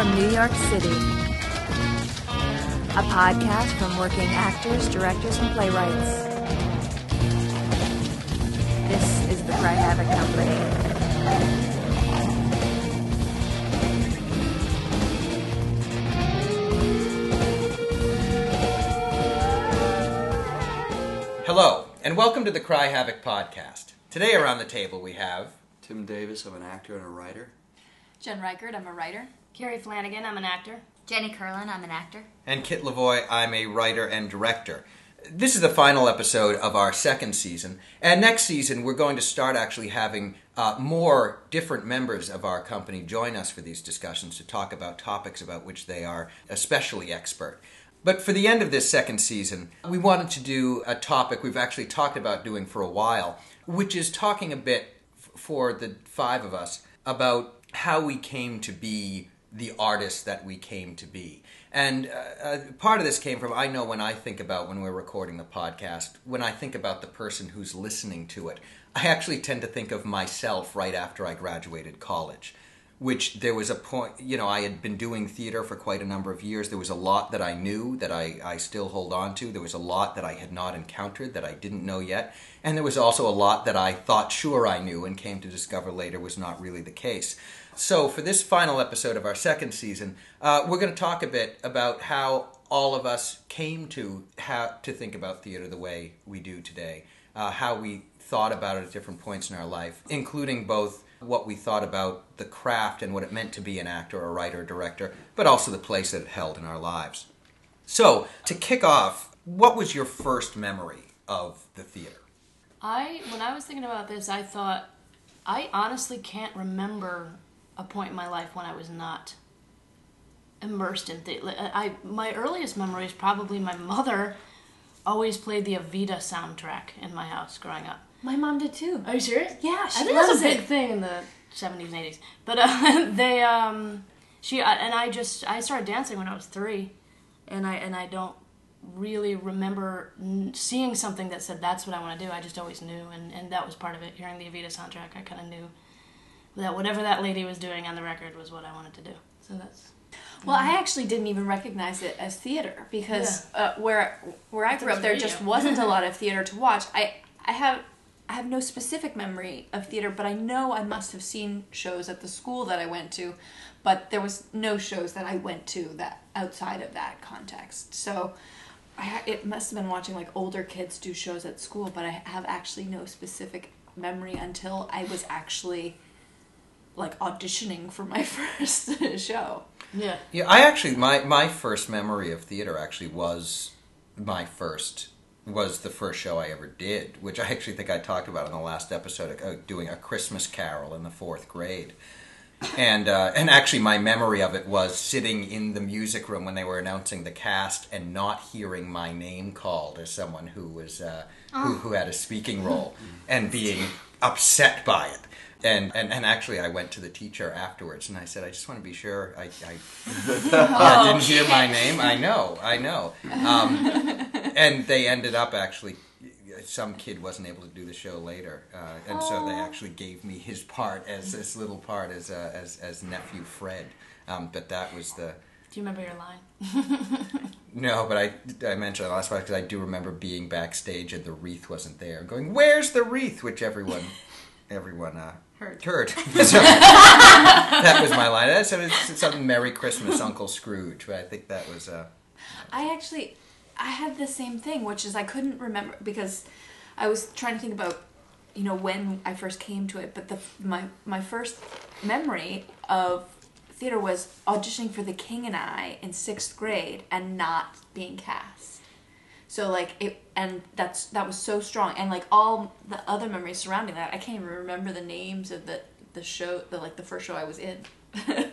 from New York City, a podcast from working actors, directors, and playwrights. This is the Cry Havoc Company. Hello, and welcome to the Cry Havoc podcast. Today around the table we have... Tim Davis, I'm an actor and a writer. Jen Reichert, I'm a writer. Carrie Flanagan, I'm an actor. Jenny Curlin, I'm an actor. And Kit Lavoie, I'm a writer and director. This is the final episode of our second season, and next season we're going to start actually having more different members of our company join us for these discussions to talk about topics about which they are especially expert. But for the end of this second season, we wanted to do a topic we've actually talked about doing for a while, which is talking a bit, for the five of us, about how we came to be the artists that we came to be. And part of this came from, I know when I think about when we're recording the podcast, when I think about the person who's listening to it, I actually tend to think of myself right after I graduated college. Which there was a point, you know, I had been doing theater for quite a number of years. There was a lot that I knew that I still hold on to. There was a lot that I had not encountered that I didn't know yet. And there was also a lot that I thought sure I knew and came to discover later was not really the case. So for this final episode of our second season, we're going to talk a bit about how all of us came to have to think about theater the way we do today, how we thought about it at different points in our life, including both what we thought about the craft and what it meant to be an actor, a writer, a director, but also the place that it held in our lives. So, to kick off, what was your first memory of the theater? When I was thinking about this, I thought, I honestly can't remember a point in my life when I was not immersed in theater. My earliest memory is probably my mother always played the Evita soundtrack in my house growing up. My mom did too. Are you serious? Yeah, she loves it. I think that's a big thing in the 70s and 80s. But I started dancing when I was 3, and I don't really remember seeing something that said that's what I want to do. I just always knew, and that was part of it. Hearing the Evita soundtrack, I kind of knew that whatever that lady was doing on the record was what I wanted to do. So that's. Well, I actually didn't even recognize it as theater because where I grew up, there just wasn't a lot of theater to watch. I have no specific memory of theater, but I know I must have seen shows at the school that I went to, but there was no shows that I went to that outside of that context. So it must have been watching like older kids do shows at school, but I have actually no specific memory until I was actually like auditioning for my first show. Yeah. Yeah, I actually, my first memory of theater actually was the first show I ever did, which I actually think I talked about in the last episode, doing A Christmas Carol in the 4th grade. And actually my memory of it was sitting in the music room when they were announcing the cast and not hearing my name called as someone who was who had a speaking role and being upset by it. And actually, I went to the teacher afterwards, and I said, I just want to be sure I didn't hear my name. I know. And they ended up, actually, some kid wasn't able to do the show later. And so they actually gave me his part, as nephew Fred. But that was the... Do you remember your line? No, but I mentioned it last time because I do remember being backstage, and the wreath wasn't there. Going, where's the wreath? Which everyone... Heard. That was my line. I said something, Merry Christmas, Uncle Scrooge. But I think that was... I had the same thing, which is I couldn't remember because I was trying to think about, you know, when I first came to it. But my first memory of theater was auditioning for The King and I in 6th grade and not being cast. So like that was so strong, and like all the other memories surrounding that, I can't even remember the names of the show, the first show I was in. I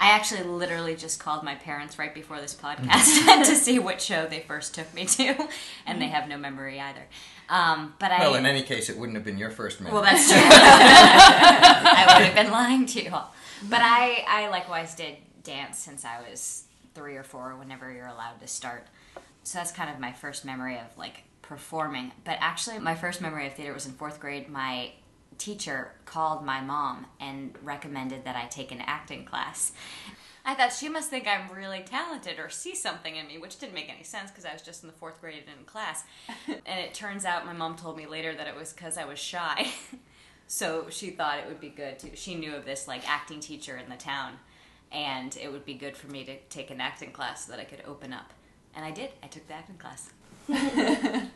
actually literally just called my parents right before this podcast to see what show they first took me to, and they have no memory either. Well, in any case, it wouldn't have been your first memory. Well, that's true. I would have been lying to you all. But I likewise did dance since I was 3 or 4, whenever you're allowed to start. So that's kind of my first memory of, like, performing. But actually, my first memory of theater was in 4th grade. My teacher called my mom and recommended that I take an acting class. I thought she must think I'm really talented or see something in me, which didn't make any sense because I was just in the fourth grade and in class. And it turns out my mom told me later that it was because I was shy. So she thought it would be good to, she knew of this like acting teacher in the town and it would be good for me to take an acting class so that I could open up. And I did. I took the acting class. I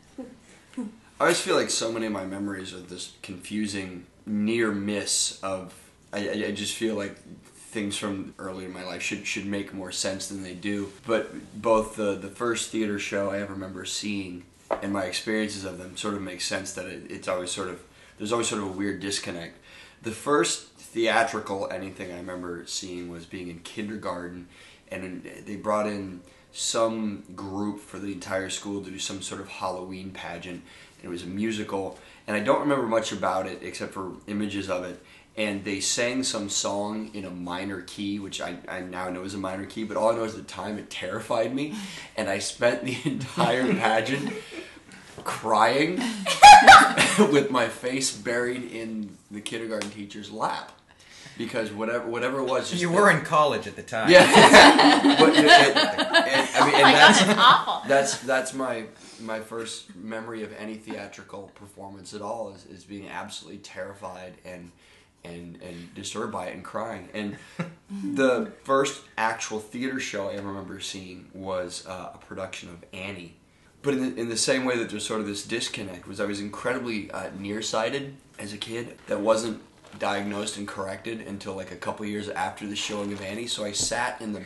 always feel like so many of my memories are this confusing near miss of, I just feel like things from early in my life should make more sense than they do. But both the first theater show I ever remember seeing and my experiences of them sort of make sense that it's always sort of, there's always sort of a weird disconnect. The first theatrical anything I remember seeing was being in kindergarten, and they brought in some group for the entire school to do some sort of Halloween pageant. It was a musical, and I don't remember much about it except for images of it. And they sang some song in a minor key, which I now know is a minor key, but all I know is at the time it terrified me, and I spent the entire pageant crying with my face buried in the kindergarten teacher's lap. Because whatever it was, just you were in college at the time. Yeah, but I mean, that's awful. That's my first memory of any theatrical performance at all is being absolutely terrified and disturbed by it and crying. And the first actual theater show I ever remember seeing was a production of Annie. But in the same way that there's sort of this disconnect, was I was incredibly nearsighted as a kid. That wasn't diagnosed and corrected until like a couple years after the showing of Annie. So I sat in the,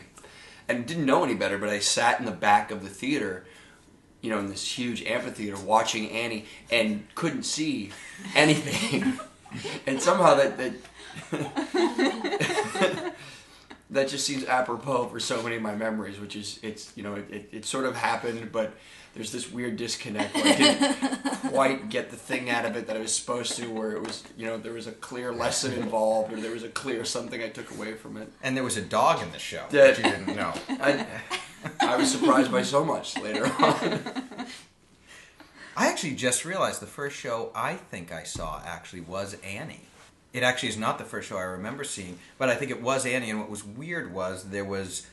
and didn't know any better, but I sat in the back of the theater, you know, in this huge amphitheater watching Annie and couldn't see anything. And somehow that just seems apropos for so many of my memories, which is, it's, you know, it sort of happened, but there's this weird disconnect where I didn't quite get the thing out of it that I was supposed to, where it was, you know, there was a clear lesson involved, or there was a clear something I took away from it. And there was a dog in the show that you didn't know. I was surprised by so much later on. I actually just realized the first show I think I saw actually was Annie. It actually is not the first show I remember seeing, but I think it was Annie. And what was weird was there was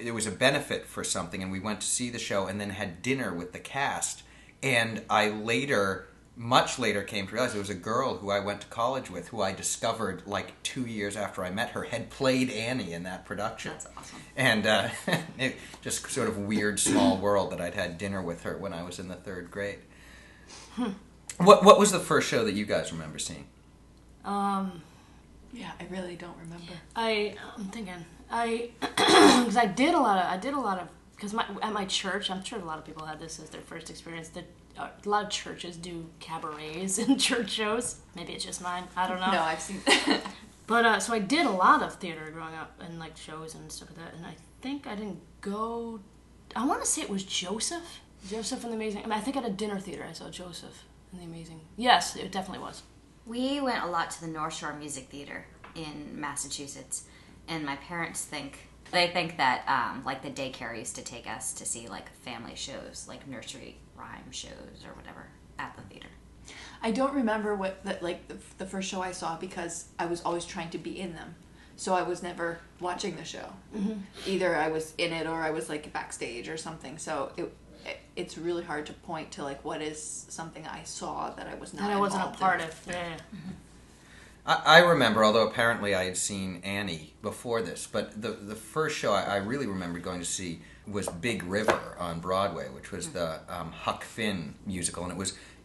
a benefit for something, and we went to see the show and then had dinner with the cast. And I later, much later, came to realize there was a girl who I went to college with, who I discovered like 2 years after I met her, had played Annie in that production. That's awesome. And it just sort of weird small world that I'd had dinner with her when I was in the third grade. What was the first show that you guys remember seeing? Yeah, I really don't remember. I'm thinking. Because because at my church, I'm sure a lot of people had this as their first experience. A lot of churches do cabarets and church shows. Maybe it's just mine. I don't know. No, I've seen that. But, so I did a lot of theater growing up and, like, shows and stuff like that. And I think I didn't go... I want to say it was Joseph. Joseph and the Amazing. I mean, I think at a dinner theater I saw Joseph and the Amazing. Yes, it definitely was. We went a lot to the North Shore Music Theater in Massachusetts, and my parents think that like the daycare used to take us to see like family shows, like nursery rhyme shows or whatever at the theater. I don't remember the first show I saw because I was always trying to be in them, so I was never watching the show. Mm-hmm. Either I was in it or I was like backstage or something. So it's really hard to point to like what is something I saw that I was not. That I wasn't a part of. Yeah. I remember, although apparently I had seen Annie before this, but the first show I really remember going to see was Big River on Broadway, which was the Huck Finn musical, and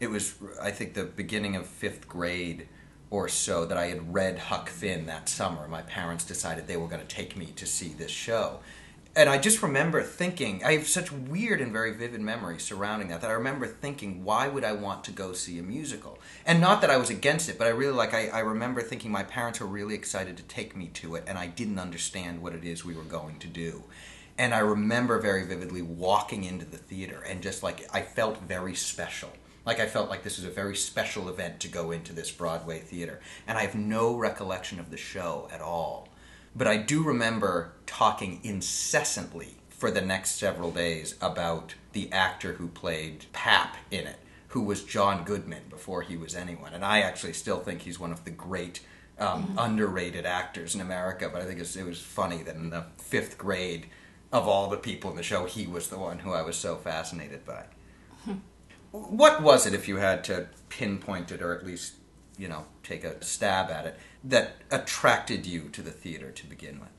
it was I think the beginning of fifth grade or so that I had read Huck Finn that summer. My parents decided they were going to take me to see this show. And I just remember thinking, I have such weird and very vivid memories surrounding that I remember thinking, why would I want to go see a musical? And not that I was against it, but I really I remember thinking my parents were really excited to take me to it, and I didn't understand what it is we were going to do. And I remember very vividly walking into the theater and just like, I felt very special. Like I felt like this was a very special event to go into this Broadway theater. And I have no recollection of the show at all. But I do remember talking incessantly for the next several days about the actor who played Pap in it, who was John Goodman before he was anyone. And I actually still think he's one of the great underrated actors in America, but I think it was funny that in the fifth grade, of all the people in the show, he was the one who I was so fascinated by. What was it, if you had to pinpoint it, or at least, you know, take a stab at it, that attracted you to the theater to begin with?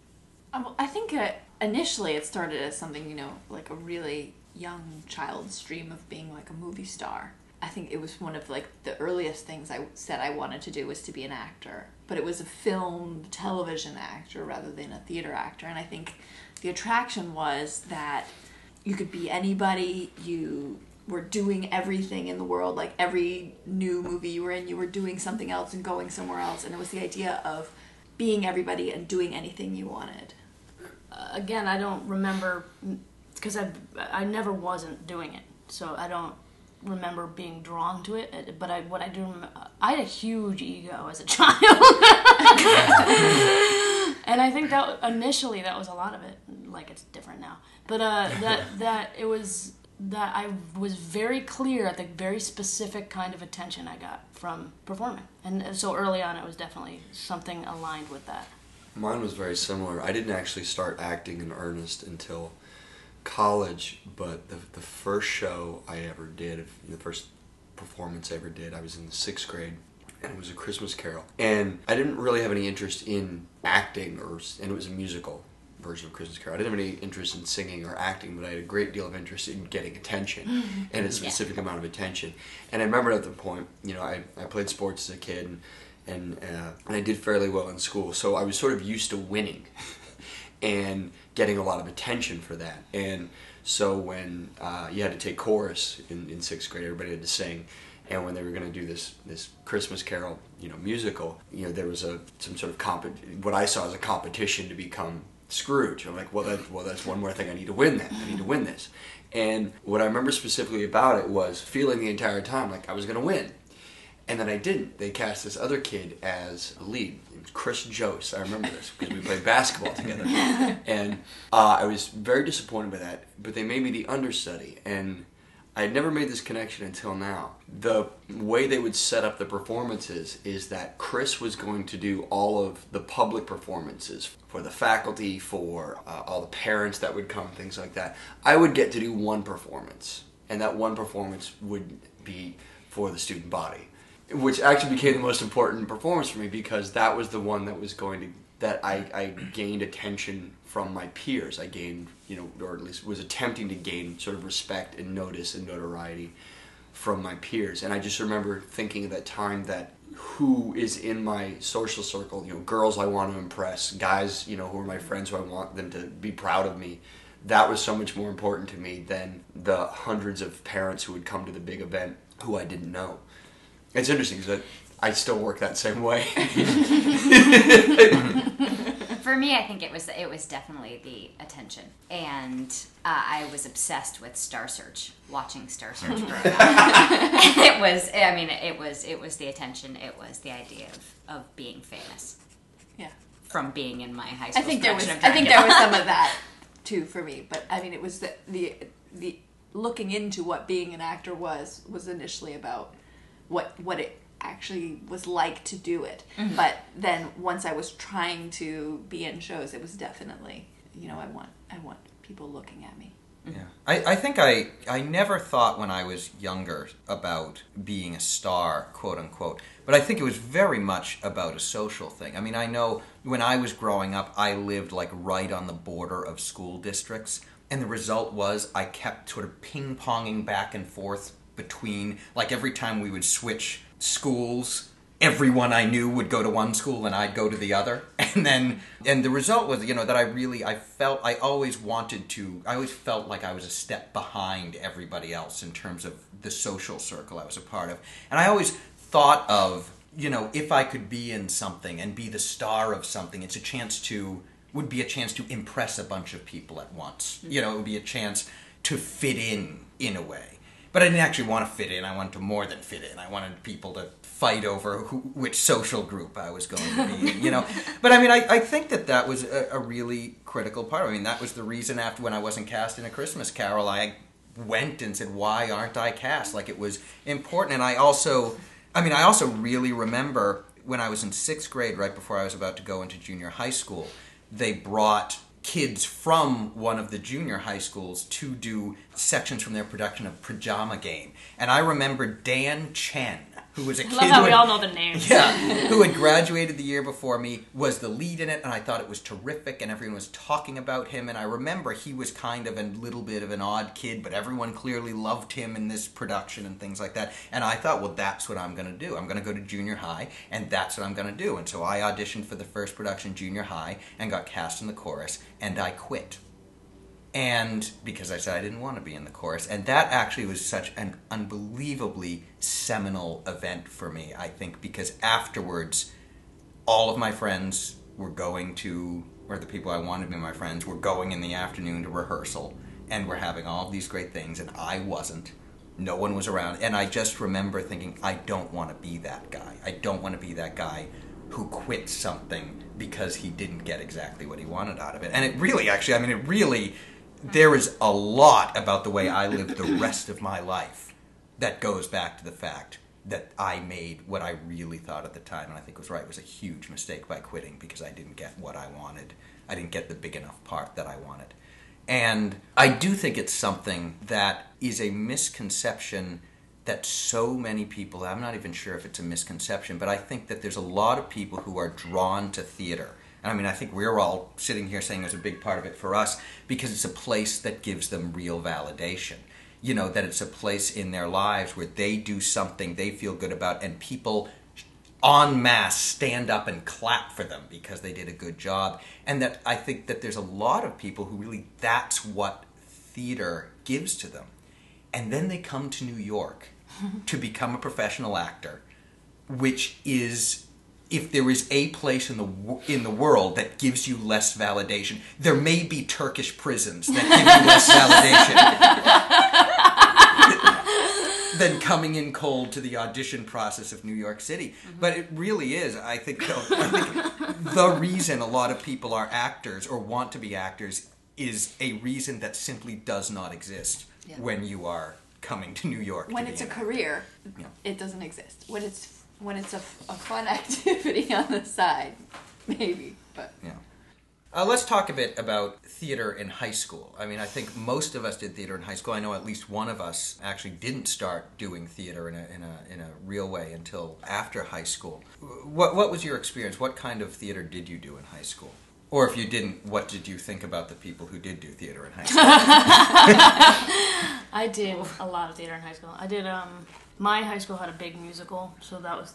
I think initially it started as something, you know, like a really young child's dream of being like a movie star. I think it was one of like the earliest things I said I wanted to do was to be an actor. But it was a film, television actor rather than a theater actor. And I think the attraction was that you could be anybody, you were doing everything in the world, like every new movie you were in, you were doing something else and going somewhere else. And it was the idea of being everybody and doing anything you wanted. Again, I don't remember, because I never wasn't doing it, so I don't remember being drawn to it, but I had a huge ego as a child. And I think that initially that was a lot of it. Like, it's different now. But that I was very clear at the very specific kind of attention I got from performing. And so early on it was definitely something aligned with that. Mine was very similar. I didn't actually start acting in earnest until college, but the first show I ever did, the first performance I ever did, I was in the sixth grade, and it was A Christmas Carol. And I didn't really have any interest in acting, and it was a musical version of Christmas Carol. I didn't have any interest in singing or acting, but I had a great deal of interest in getting attention, and a specific amount of attention. And I remember at the point, you know, I played sports as a kid, and I did fairly well in school, so I was sort of used to winning and getting a lot of attention for that. And so when you had to take chorus in sixth grade, everybody had to sing, and when they were going to do this Christmas Carol, you know, musical, you know, there was some sort of what I saw as a competition to become Scrooge. I'm like, well, that's one more thing I need to win. I need to win this. And what I remember specifically about it was feeling the entire time like I was going to win. And then I didn't. They cast this other kid as a lead. It was Chris Jost. I remember this because we played basketball together. And I was very disappointed by that, but they made me the understudy. And I had never made this connection until now. The way they would set up the performances is that Chris was going to do all of the public performances for the faculty, for all the parents that would come, things like that. I would get to do one performance, and that one performance would be for the student body, which actually became the most important performance for me, because that was the one that was going to, that I gained attention from my peers. I gained, you know, or at least was attempting to gain sort of respect and notice and notoriety from my peers. And I just remember thinking at that time that who is in my social circle, you know, girls I want to impress, guys, you know, who are my friends who I want them to be proud of me, that was so much more important to me than the hundreds of parents who would come to the big event who I didn't know. It's interesting because I still work that same way. For me, I think it was definitely the attention, and I was obsessed with Star Search, watching Star Search growing up. It was the attention. It was the idea of being famous. Yeah. From being in my high school. I think there was some of that too for me, but I mean, it was the looking into what being an actor was initially about. What it actually was like to do it. Mm-hmm. But then once I was trying to be in shows, it was definitely, you know, I want people looking at me. Yeah. I think I never thought when I was younger about being a star, quote unquote. But I think it was very much about a social thing. I mean, I know when I was growing up, I lived like right on the border of school districts. And the result was I kept sort of ping-ponging back and forth between, like, every time we would switch schools, everyone I knew would go to one school and I'd go to the other. And the result was, you know, that I always felt like I was a step behind everybody else in terms of the social circle I was a part of. And I always thought of, you know, if I could be in something and be the star of something, would be a chance to impress a bunch of people at once. You know, it would be a chance to fit in a way. But I didn't actually want to fit in. I wanted to more than fit in. I wanted people to fight over which social group I was going to be in, you know. But I mean, I think that was a really critical part. I mean, that was the reason after when I wasn't cast in A Christmas Carol, I went and said, why aren't I cast? Like, it was important. And I also really remember when I was in 6th grade, right before I was about to go into junior high school, they brought kids from one of the junior high schools to do sections from their production of Pajama Game. And I remember Dan Chen, who was a kid. I love how we all know the names. Yeah, who had graduated the year before me, was the lead in it, and I thought it was terrific, and everyone was talking about him. And I remember he was kind of a little bit of an odd kid, but everyone clearly loved him in this production and things like that. And I thought, well, that's what I'm going to do. I'm going to go to junior high, and that's what I'm going to do. And so I auditioned for the first production, junior high, and got cast in the chorus. And I quit. And because I said I didn't want to be in the chorus. And that actually was such an unbelievably seminal event for me, I think, because afterwards, all of my friends were going to, or the people I wanted to be my friends, were going in the afternoon to rehearsal and were having all of these great things, and I wasn't. No one was around. And I just remember thinking, I don't want to be that guy. I don't want to be that guy who quit something because he didn't get exactly what he wanted out of it. And it really, actually, I mean, it really, there is a lot about the way I lived the rest of my life that goes back to the fact that I made what I really thought at the time, and I think was right, was a huge mistake by quitting because I didn't get what I wanted. I didn't get the big enough part that I wanted. And I do think it's something that is a misconception that so many people, I'm not even sure if it's a misconception, but I think that there's a lot of people who are drawn to theater. And I mean, I think we're all sitting here saying there's a big part of it for us because it's a place that gives them real validation. You know, that it's a place in their lives where they do something they feel good about and people en masse stand up and clap for them because they did a good job. And that I think that there's a lot of people who really, that's what theater gives to them. And then they come to New York to become a professional actor, which is, if there is a place in the world that gives you less validation, there may be Turkish prisons that give you less validation than coming in cold to the audition process of New York City. Mm-hmm. But it really is, I think the reason a lot of people are actors or want to be actors is a reason that simply does not exist. Yeah. When you are coming to New York. When it's a career, yeah. It doesn't exist. When it's a fun activity on the side, maybe. But yeah. Let's talk a bit about theater in high school. I mean, I think most of us did theater in high school. I know at least one of us actually didn't start doing theater in a real way until after high school. What was your experience? What kind of theater did you do in high school? Or if you didn't, what did you think about the people who did do theater in high school? I did a lot of theater in high school. I did, my high school had a big musical, so that was,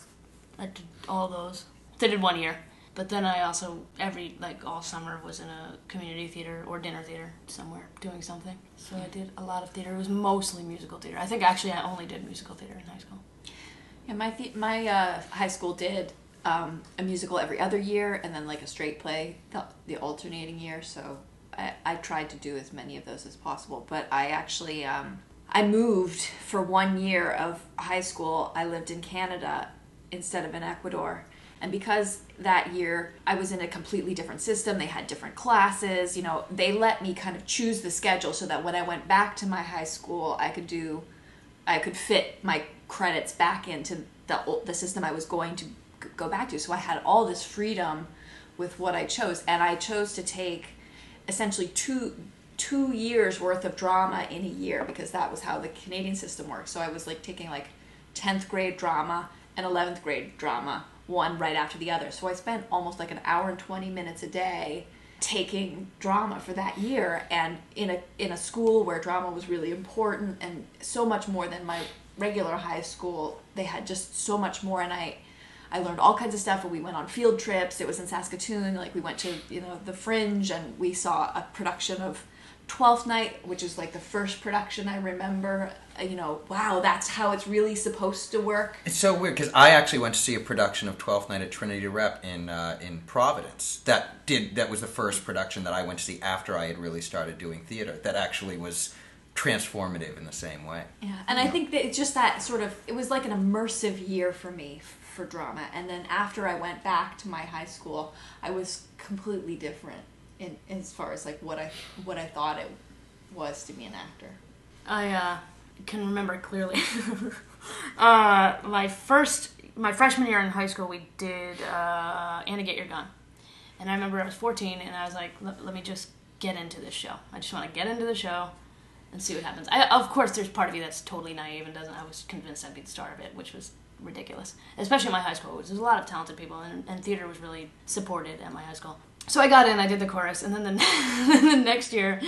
I did all those. I did 1 year. But then I also, all summer was in a community theater or dinner theater somewhere doing something. So I did a lot of theater. It was mostly musical theater. I think actually I only did musical theater in high school. Yeah, my high school did a musical every other year, and then like a straight play the alternating year, so I tried to do as many of those as possible. But I actually, I moved for 1 year of high school. I lived in Canada instead of in Ecuador, and because that year I was in a completely different system, they had different classes, you know, they let me kind of choose the schedule so that when I went back to my high school I could fit my credits back into the system I was going to go back to. So I had all this freedom with what I chose, and I chose to take essentially two years worth of drama in a year because that was how the Canadian system worked. So I was like taking like 10th grade drama and 11th grade drama, one right after the other. So I spent almost like an hour and 20 minutes a day taking drama for that year, and in a school where drama was really important and so much more than my regular high school. They had just so much more, and I learned all kinds of stuff, and we went on field trips. It was in Saskatoon, like we went to, you know, the Fringe, and we saw a production of Twelfth Night, which is like the first production I remember. You know, wow, that's how it's really supposed to work. It's so weird because I actually went to see a production of Twelfth Night at Trinity Rep in Providence. That was the first production that I went to see after I had really started doing theater. That actually was transformative in the same way. Yeah, and I think that it's just that sort of, it was like an immersive year for me for drama, and then after I went back to my high school, I was completely different in as far as like what I thought it was to be an actor. I can remember clearly my first my freshman year in high school, we did Annie Get Your Gun. And I remember I was 14, and I was like, let me just get into this show. I just want to get into the show and see what happens. Of course, there's part of you that's totally naive and doesn't. I was convinced I'd be the star of it, which was ridiculous. Especially in my high school, which was a lot of talented people, and theater was really supported at my high school. So I got in, I did the chorus, and then the next year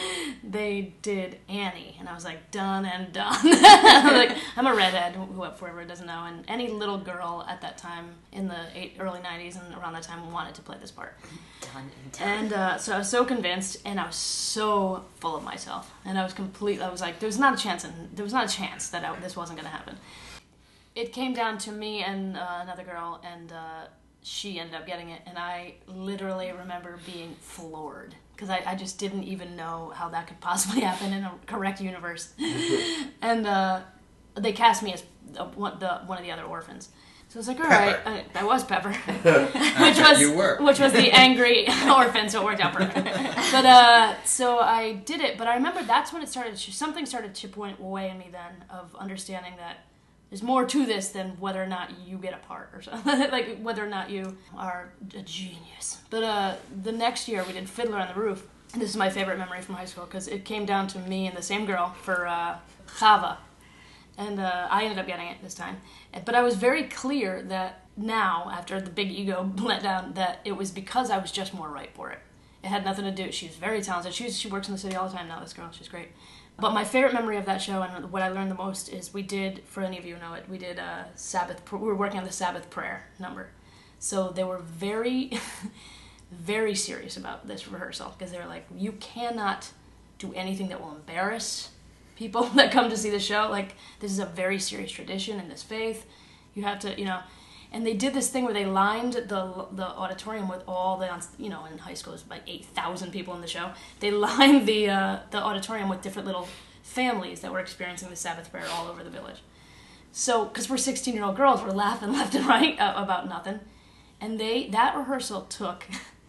they did Annie, and I was like, done and done. Like, I'm a redhead, whoever doesn't know, and any little girl at that time in the early 90s and around that time wanted to play this part. Done and done. And so I was so convinced, and I was so full of myself, and I was like, there was not a chance that this wasn't going to happen. It came down to me and another girl, and she ended up getting it, and I literally remember being floored because I just didn't even know how that could possibly happen in a correct universe. And they cast me as one of the other orphans. So I was like, all Pepper. Right, I was Pepper, which was the angry orphan, so it worked out perfect. But so I did it, but I remember that's when it started. Something started to point away in me then of understanding that there's more to this than whether or not you get a part or something. Like, whether or not you are a genius. But the next year, we did Fiddler on the Roof. And this is my favorite memory from high school, because it came down to me and the same girl for Chava. And I ended up getting it this time. But I was very clear that now, after the big ego let down, that it was because I was just more right for it. It had nothing to do. She was very talented. She works in the city all the time now, this girl. She's great. But my favorite memory of that show and what I learned the most is we did, for any of you who know it, we did a Sabbath, we were working on the Sabbath prayer number. So they were very, very serious about this rehearsal because they were like, you cannot do anything that will embarrass people that come to see the show. Like, this is a very serious tradition in this faith. You have to, you know. And they did this thing where they lined the auditorium with all the, you know, in high school it was like 8,000 people in the show. They lined the auditorium with different little families that were experiencing the Sabbath prayer all over the village. So, because we're 16-year-old girls, we're laughing left and right about nothing. And that rehearsal took,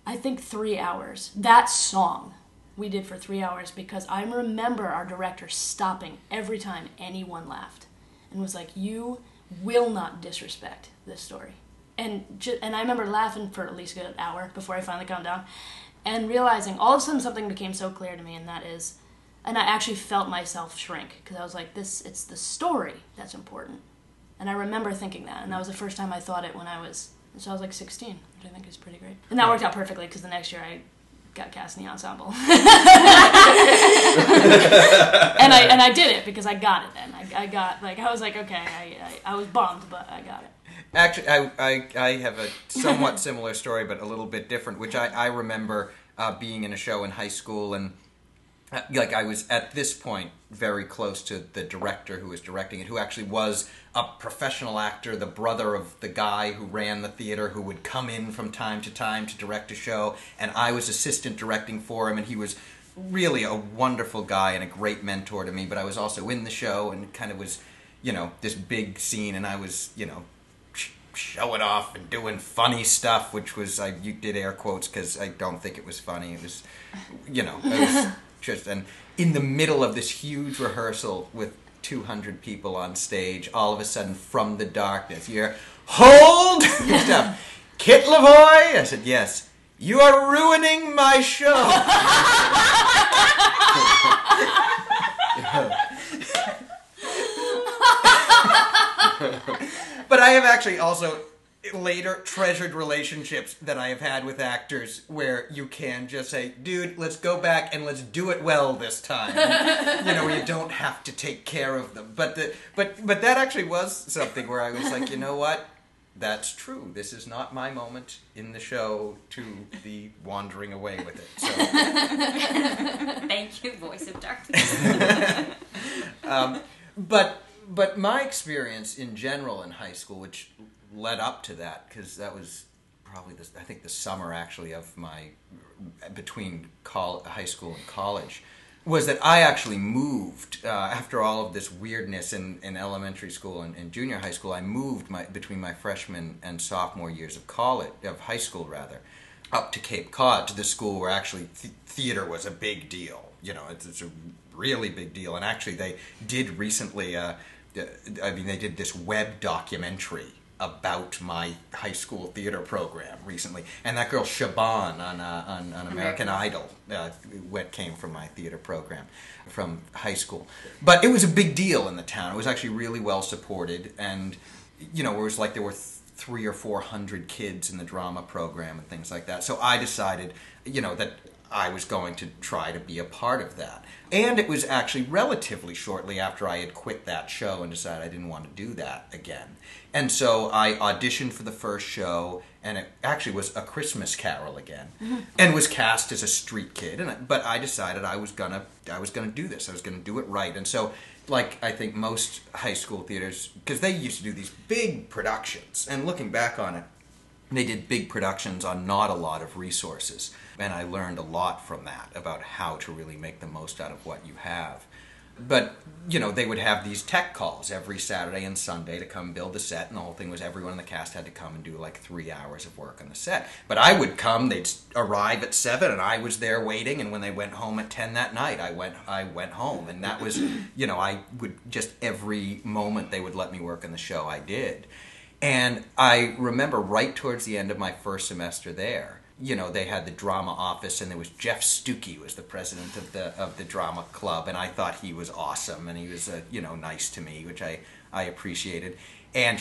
I think, 3 hours. That song we did for 3 hours because I remember our director stopping every time anyone laughed and was like, you will not disrespect this story. And I remember laughing for at least a good hour before I finally calmed down and realizing all of a sudden something became so clear to me, and that is, and I actually felt myself shrink because I was like, it's the story that's important. And I remember thinking that, and that was the first time I thought it when so I was like 16, which I think is pretty great. And that worked out perfectly because the next year I got cast in the ensemble. and I did it because I got it then. I got, like, I was like, okay, I was bummed, but I got it. Actually, I have a somewhat similar story, but a little bit different, which I remember being in a show in high school, and like I was at this point very close to the director who was directing it, who actually was a professional actor, the brother of the guy who ran the theater, who would come in from time to direct a show, and I was assistant directing for him, and he was really a wonderful guy and a great mentor to me, but I was also in the show and kind of was, you know, this big scene, and I was, you know, showing off and doing funny stuff, which was, you did air quotes because I don't think it was funny. It was, you know, it was just, and in the middle of this huge rehearsal with 200 people on stage, all of a sudden from the darkness, you hear, hold! Stuff. Kit LaVoy? I said, yes. You are ruining my show. But I have actually also later treasured relationships that I have had with actors where you can just say, dude, let's go back and let's do it well this time. You know, you don't have to take care of them. But that actually was something where I was like, you know what? That's true. This is not my moment in the show to be wandering away with it. So. Thank you, voice of darkness. But my experience in general in high school, which led up to that, because that was probably, the summer actually of my, between high school and college, was that I actually moved, after all of this weirdness in elementary school and junior high school, I moved between my freshman and sophomore years of college, of high school rather, up to Cape Cod, to the school where actually theater was a big deal. You know, it's a really big deal. And actually they did recently, they did this web documentary about my high school theater program recently, and that girl Shaban on American Idol came from my theater program from high school. But it was a big deal in the town. It was actually really well supported, and you know, it was like there were 300 or 400 kids in the drama program and things like that. So I decided, you know, that I was going to try to be a part of that. And it was actually relatively shortly after I had quit that show and decided I didn't want to do that again. And so I auditioned for the first show, and it actually was A Christmas Carol again, and was cast as a street kid. But I decided I was gonna do this. I was gonna do it right. And so, like I think most high school theaters, because they used to do these big productions, and looking back on it, they did big productions on not a lot of resources, and I learned a lot from that about how to really make the most out of what you have. But, you know, they would have these tech calls every Saturday and Sunday to come build the set, and the whole thing was everyone in the cast had to come and do like 3 hours of work on the set. But I would come, they'd arrive at 7, and I was there waiting, and when they went home at 10 that night, I went home, and that was, you know, I would just every moment they would let me work on the show, I did. And I remember right towards the end of my first semester there, you know, they had the drama office, and there was Jeff Stuckey was the president of the drama club, and I thought he was awesome, and he was you know, nice to me, which I appreciated. And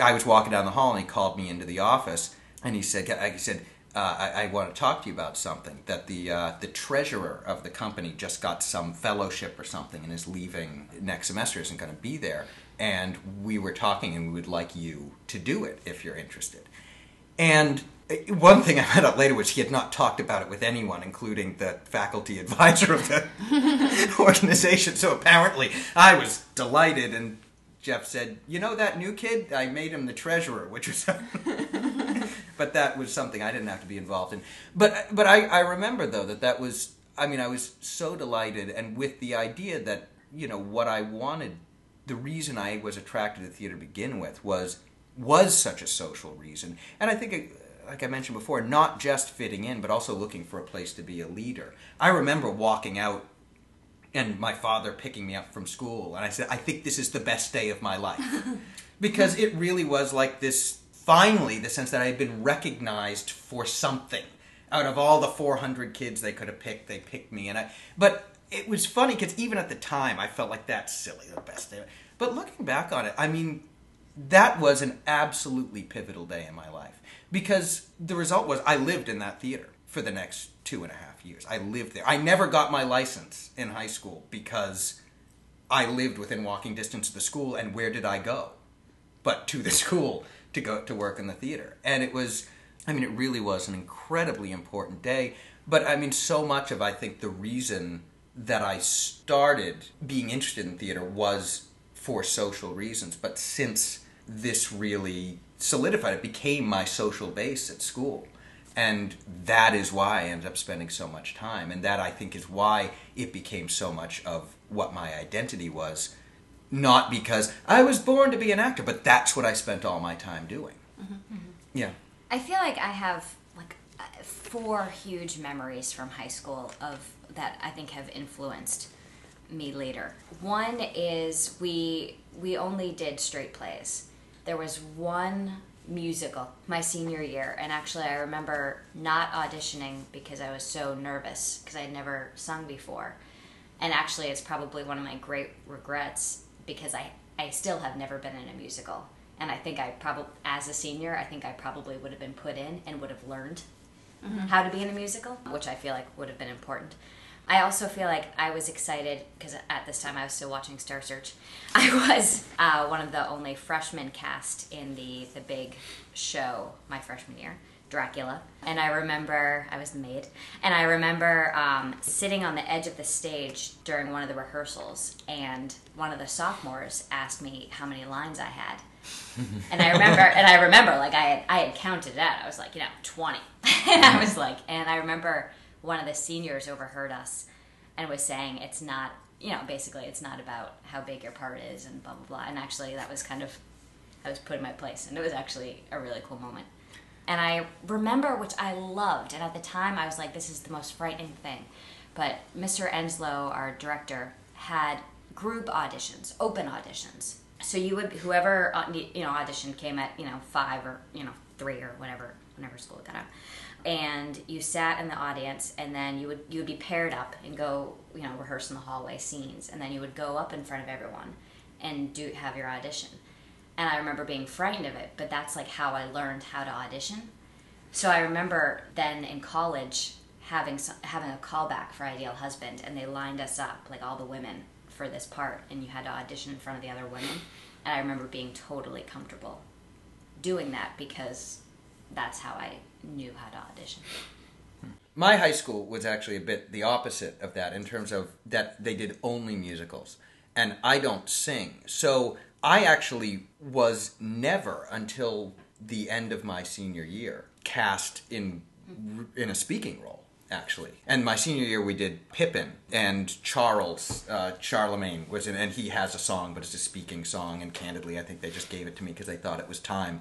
I was walking down the hall, and he called me into the office, and he said, I want to talk to you about something, that the treasurer of the company just got some fellowship or something and is leaving next semester, isn't going to be there, and we were talking, and we would like you to do it if you're interested. And one thing I found out later was he had not talked about it with anyone, including the faculty advisor of the organization. So apparently I was delighted, and Jeff said, you know that new kid? I made him the treasurer, which was... But that was something I didn't have to be involved in. But I remember, though, that was... I mean, I was so delighted, and with the idea that, you know, what I wanted... The reason I was attracted to theater to begin with was such a social reason. And I think... like I mentioned before, not just fitting in, but also looking for a place to be a leader. I remember walking out and my father picking me up from school, and I said, I think this is the best day of my life. Because it really was like this, finally, the sense that I had been recognized for something. Out of all the 400 kids they could have picked, they picked me. But it was funny, because even at the time, I felt like, that's silly, the best day. But looking back on it, I mean, that was an absolutely pivotal day in my life. Because the result was I lived in that theater for the next 2.5 years. I lived there. I never got my license in high school because I lived within walking distance of the school, and where did I go but to the school to go to work in the theater. And it was, I mean, it really was an incredibly important day. But I mean, so much of, I think, the reason that I started being interested in theater was for social reasons. But since this really... solidified, it became my social base at school, and that is why I ended up spending so much time, and that I think is why it became so much of what my identity was, not because I was born to be an actor, but that's what I spent all my time doing. Mm-hmm, mm-hmm. Yeah. I feel like I have like 4 huge memories from high school that I think have influenced me later. One is we only did straight plays. There was one musical my senior year, and actually I remember not auditioning because I was so nervous because I had never sung before. And actually it's probably one of my great regrets, because I still have never been in a musical. And I think I probably, as a senior, I think I probably would have been put in and would have learned how to be in a musical, which I feel like would have been important. I also feel like I was excited, because at this time I was still watching Star Search. I was one of the only freshmen cast in the big show my freshman year, Dracula. And I remember, I was the maid, and I remember sitting on the edge of the stage during one of the rehearsals, and one of the sophomores asked me how many lines I had. And I remember, like I had counted it out. I was like, you know, 20. And I was like, and I remember... one of the seniors overheard us and was saying, it's not, you know, basically it's not about how big your part is and blah, blah, blah. And actually that was kind of, I was put in my place, and it was actually a really cool moment. And I remember, which I loved, and at the time I was like, this is the most frightening thing. But Mr. Enslow, our director, had group auditions, open auditions. So you would, whoever, you know, auditioned came at, you know, 5 or, you know, 3 or whatever, whenever school got up. And you sat in the audience, and then you would be paired up and go, you know, rehearse in the hallway scenes, and then you would go up in front of everyone and have your audition. And I remember being frightened of it, but that's like how I learned how to audition. So I remember then in college having a callback for Ideal Husband, and they lined us up, like all the women, for this part, and you had to audition in front of the other women. And I remember being totally comfortable doing that because that's how I knew how to audition. My high school was actually a bit the opposite of that in terms of that they did only musicals, and I don't sing. So I actually was never, until the end of my senior year, cast in a speaking role. Actually, and my senior year we did Pippin, and Charles Charlemagne was in, and he has a song, but it's a speaking song. And candidly, I think they just gave it to me because they thought it was time.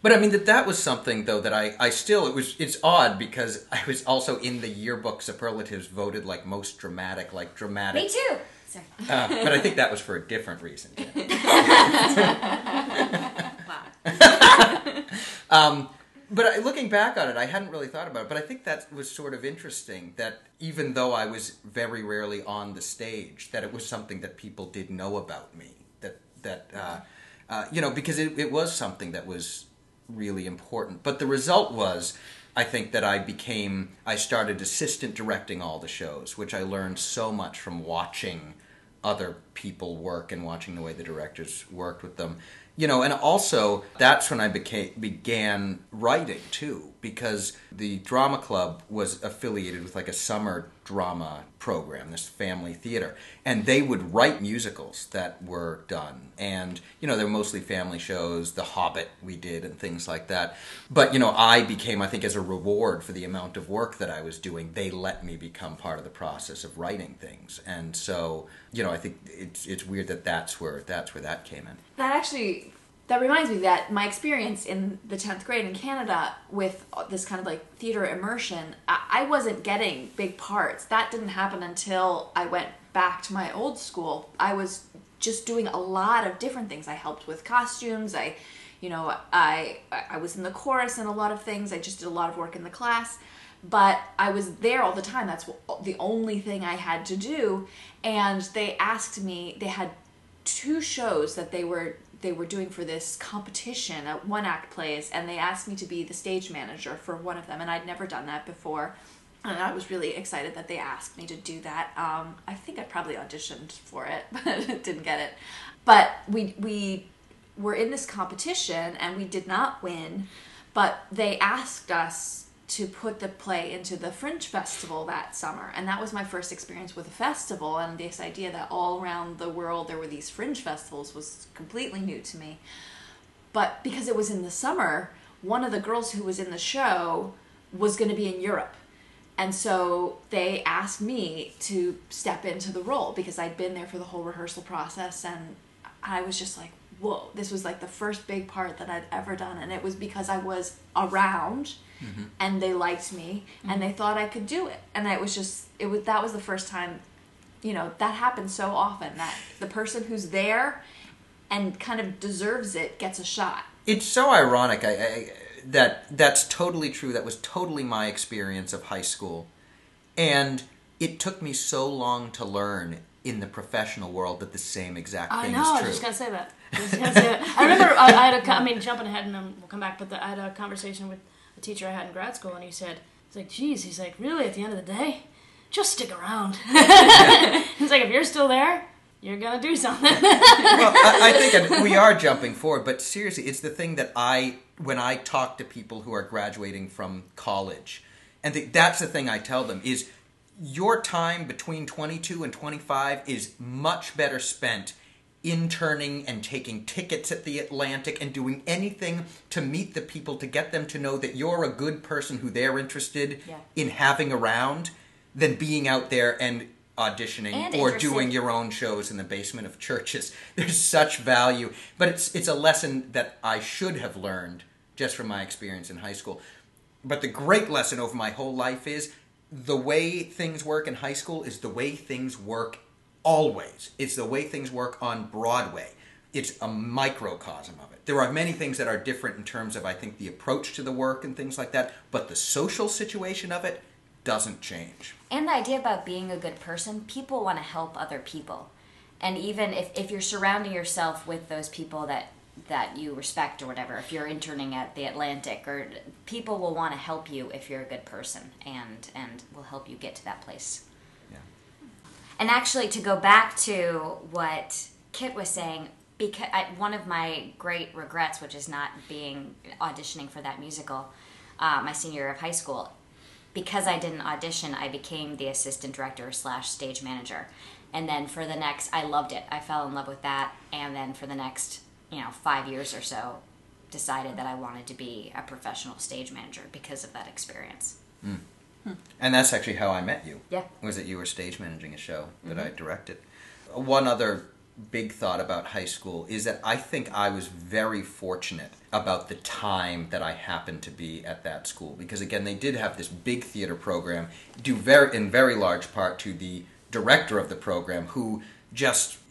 But I mean that was something though that I still, it's odd because I was also in the yearbook superlatives voted like most dramatic, like dramatic. Me too. Sorry. But I think that was for a different reason. Yeah. Wow. But looking back on it, I hadn't really thought about it, but I think that was sort of interesting that even though I was very rarely on the stage, that it was something that people did know about me, that you know, because it was something that was really important. But the result was, I think, that I started assistant directing all the shows, which I learned so much from watching other people work and watching the way the directors worked with them. You know, and also, that's when I began writing, too, because the drama club was affiliated with, like, a summer drama program, this family theater, and they would write musicals that were done, and, you know, they were mostly family shows, The Hobbit we did, and things like that, but, you know, I became, I think, as a reward for the amount of work that I was doing, they let me become part of the process of writing things, and so, you know, I think it's weird that that's where that came in. That actually... That reminds me that my experience in the 10th grade in Canada with this kind of like theater immersion, I wasn't getting big parts. That didn't happen until I went back to my old school. I was just doing a lot of different things. I helped with costumes. I was in the chorus and a lot of things. I just did a lot of work in the class. But I was there all the time. That's the only thing I had to do. And they asked me, they had 2 shows that they were doing for this competition at one-act plays, and they asked me to be the stage manager for one of them, and I'd never done that before, and I was really excited that they asked me to do that. I think I probably auditioned for it, but didn't get it. But we were in this competition, and we did not win, but they asked us to put the play into the Fringe Festival that summer. And that was my first experience with a festival, and this idea that all around the world there were these Fringe Festivals was completely new to me. But because it was in the summer, one of the girls who was in the show was going to be in Europe. And so they asked me to step into the role because I'd been there for the whole rehearsal process, and I was just like, whoa, this was like the first big part that I'd ever done, and it was because I was around, mm-hmm. and they liked me, mm-hmm. and they thought I could do it, and that was the first time, you know, that happens so often, that the person who's there and kind of deserves it gets a shot. It's so ironic that's totally true. That was totally my experience of high school, and it took me so long to learn in the professional world that the same exact thing is true. I know, I was just going to say that. I remember jumping ahead and then we'll come back, but I had a conversation with a teacher I had in grad school, and he said, "It's like, geez," he's like, "really, at the end of the day, just stick around." He's like, "If you're still there, you're going to do something." Well, I think we are jumping forward, but seriously, it's the thing that when I talk to people who are graduating from college, and that's the thing I tell them is, your time between 22 and 25 is much better spent interning and taking tickets at the Atlantic and doing anything to meet the people, to get them to know that you're a good person who they're interested in having around, than being out there and auditioning or doing your own shows in the basement of churches. There's such value. But it's a lesson that I should have learned just from my experience in high school. But the great lesson over my whole life is the way things work in high school is the way things work always. It's the way things work on Broadway. it's a microcosm of it. There are many things that are different in terms of, I think, the approach to the work and things like that, but the social situation of it doesn't change. And the idea about being a good person, people want to help other people. And even if you're surrounding yourself with those people that you respect or whatever, if you're interning at the Atlantic, or people will want to help you if you're a good person and will help you get to that place. Yeah. And actually, to go back to what Kit was saying, because one of my great regrets, which is not auditioning for that musical, my senior year of high school, because I didn't audition, I became the assistant director / stage manager. And then for the next, I loved it. I fell in love with that. And then for the next, 5 years or so, decided that I wanted to be a professional stage manager because of that experience. Mm. Hmm. And that's actually how I met you. Yeah. Was that you were stage managing a show that I directed. One other big thought about high school is that I think I was very fortunate about the time that I happened to be at that school. Because again, they did have this big theater program, due in very large part to the director of the program, who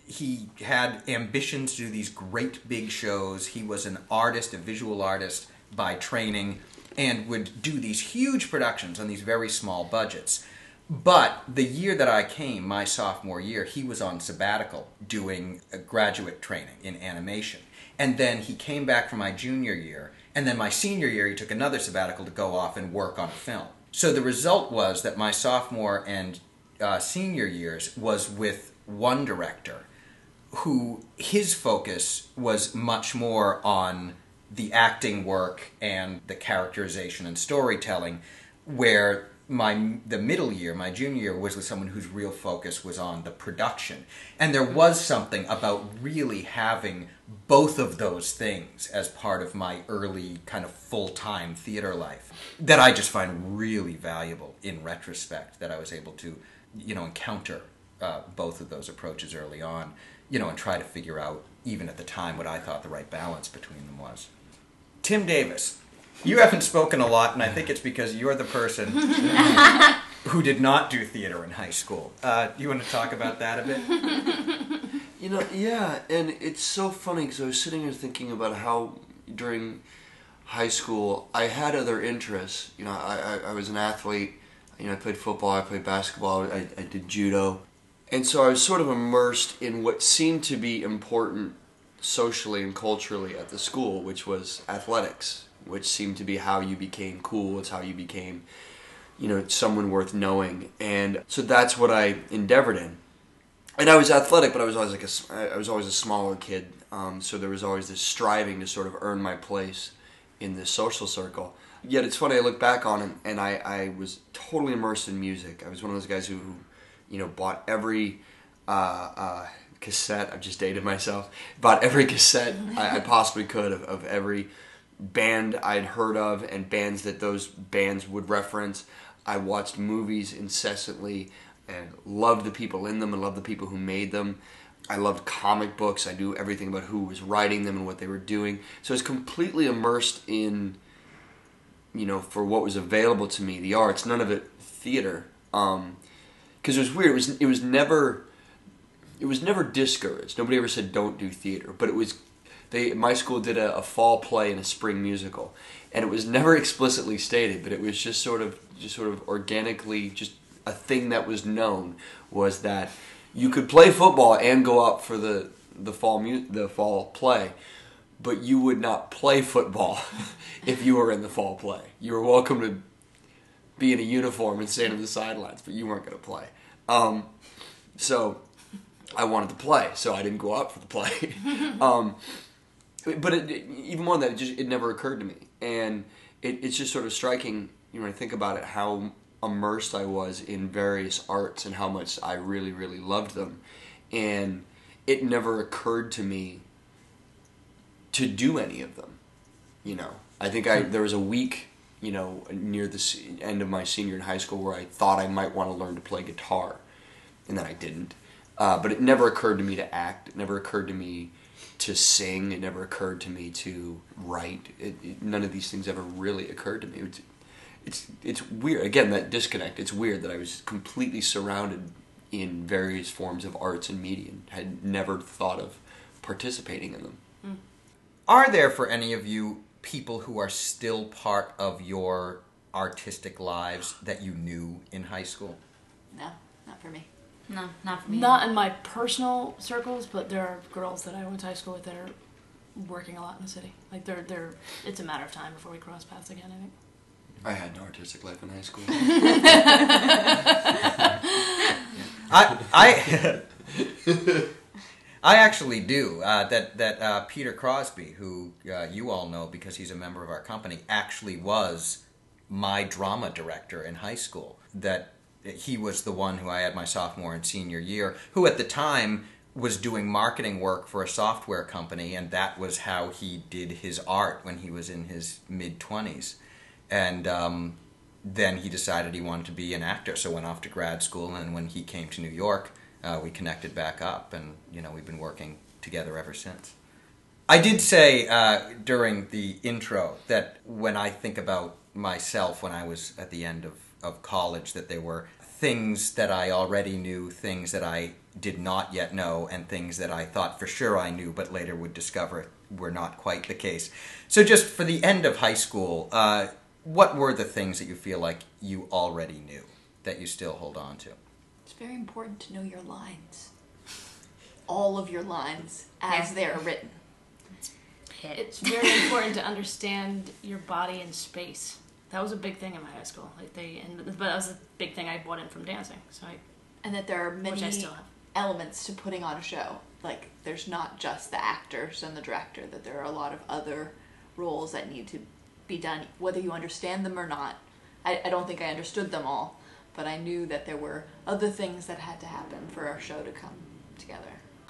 he had ambitions to do these great big shows. He was an artist, a visual artist by training, and would do these huge productions on these very small budgets. But the year that I came, my sophomore year, he was on sabbatical doing graduate training in animation. And then he came back for my junior year, and then my senior year he took another sabbatical to go off and work on a film. So the result was that my sophomore and senior years was with one director who his focus was much more on the acting work and the characterization and storytelling, where the middle year, my junior year, was with someone whose real focus was on the production. And there was something about really having both of those things as part of my early kind of full-time theater life that I just find really valuable in retrospect, that I was able to encounter both of those approaches early on, and try to figure out, even at the time, what I thought the right balance between them was. Tim Davis, you haven't spoken a lot, and I think it's because you're the person who did not do theater in high school. You want to talk about that a bit? Yeah, and it's so funny, because I was sitting here thinking about how during high school I had other interests. I was an athlete. I played football, I played basketball, I did judo. And so I was sort of immersed in what seemed to be important socially and culturally at the school, which was athletics, which seemed to be how you became cool. It's how you became, someone worth knowing. And so that's what I endeavored in. And I was athletic, but I was always a smaller kid. So there was always this striving to sort of earn my place in this social circle. Yet it's funny, I look back on it, and I was totally immersed in music. I was one of those guys who bought every cassette. I've just dated myself. Bought every cassette I possibly could of every band I'd heard of and bands that those bands would reference. I watched movies incessantly and loved the people in them and loved the people who made them. I loved comic books. I knew everything about who was writing them and what they were doing. So I was completely immersed in... for what was available to me, the arts, none of it theater. Because it was weird. It was never discouraged. Nobody ever said don't do theater. But it was, my school did a fall play and a spring musical, and it was never explicitly stated. But it was just sort of organically, just a thing that was known, was that you could play football and go out for the fall play. But you would not play football if you were in the fall play. You were welcome to be in a uniform and stand on the sidelines, but you weren't going to play. So I wanted to play, so I didn't go out for the play. But even more than that, it never occurred to me. And it's just sort of striking, when I think about it, how immersed I was in various arts and how much I really, really loved them. And it never occurred to me to do any of them. I think there was a week, near the end of my senior in high school where I thought I might want to learn to play guitar, and then I didn't. But it never occurred to me to act. It never occurred to me to sing. It never occurred to me to write. None of these things ever really occurred to me. It's weird. Again, that disconnect. It's weird that I was completely surrounded in various forms of arts and media and had never thought of participating in them. Mm. Are there, for any of you, people who are still part of your artistic lives that you knew in high school? No, not for me. No, not for me. Not in my personal circles, but there are girls that I went to high school with that are working a lot in the city. Like, they're it's a matter of time before we cross paths again, I think. I had no artistic life in high school. I actually do. That Peter Crosby, who you all know because he's a member of our company, actually was my drama director in high school. That he was the one who I had my sophomore and senior year, who at the time was doing marketing work for a software company, and that was how he did his art when he was in his mid-20s. And then he decided he wanted to be an actor, so went off to grad school. And when he came to New York, we connected back up, and we've been working together ever since. I did say during the intro that when I think about myself when I was at the end of college, that there were things that I already knew, things that I did not yet know, and things that I thought for sure I knew but later would discover were not quite the case. So just for the end of high school, what were the things that you feel like you already knew that you still hold on to? It's very important to know your lines. All of your lines as they're written. It's very important to understand your body and space. That was a big thing in my high school. But that was a big thing I brought in from dancing. And that there are many elements to putting on a show. Like, there's not just the actors and the director, that there are a lot of other roles that need to be done, whether you understand them or not. I don't think I understood them all, but I knew that there were other things that had to happen for our show to come together.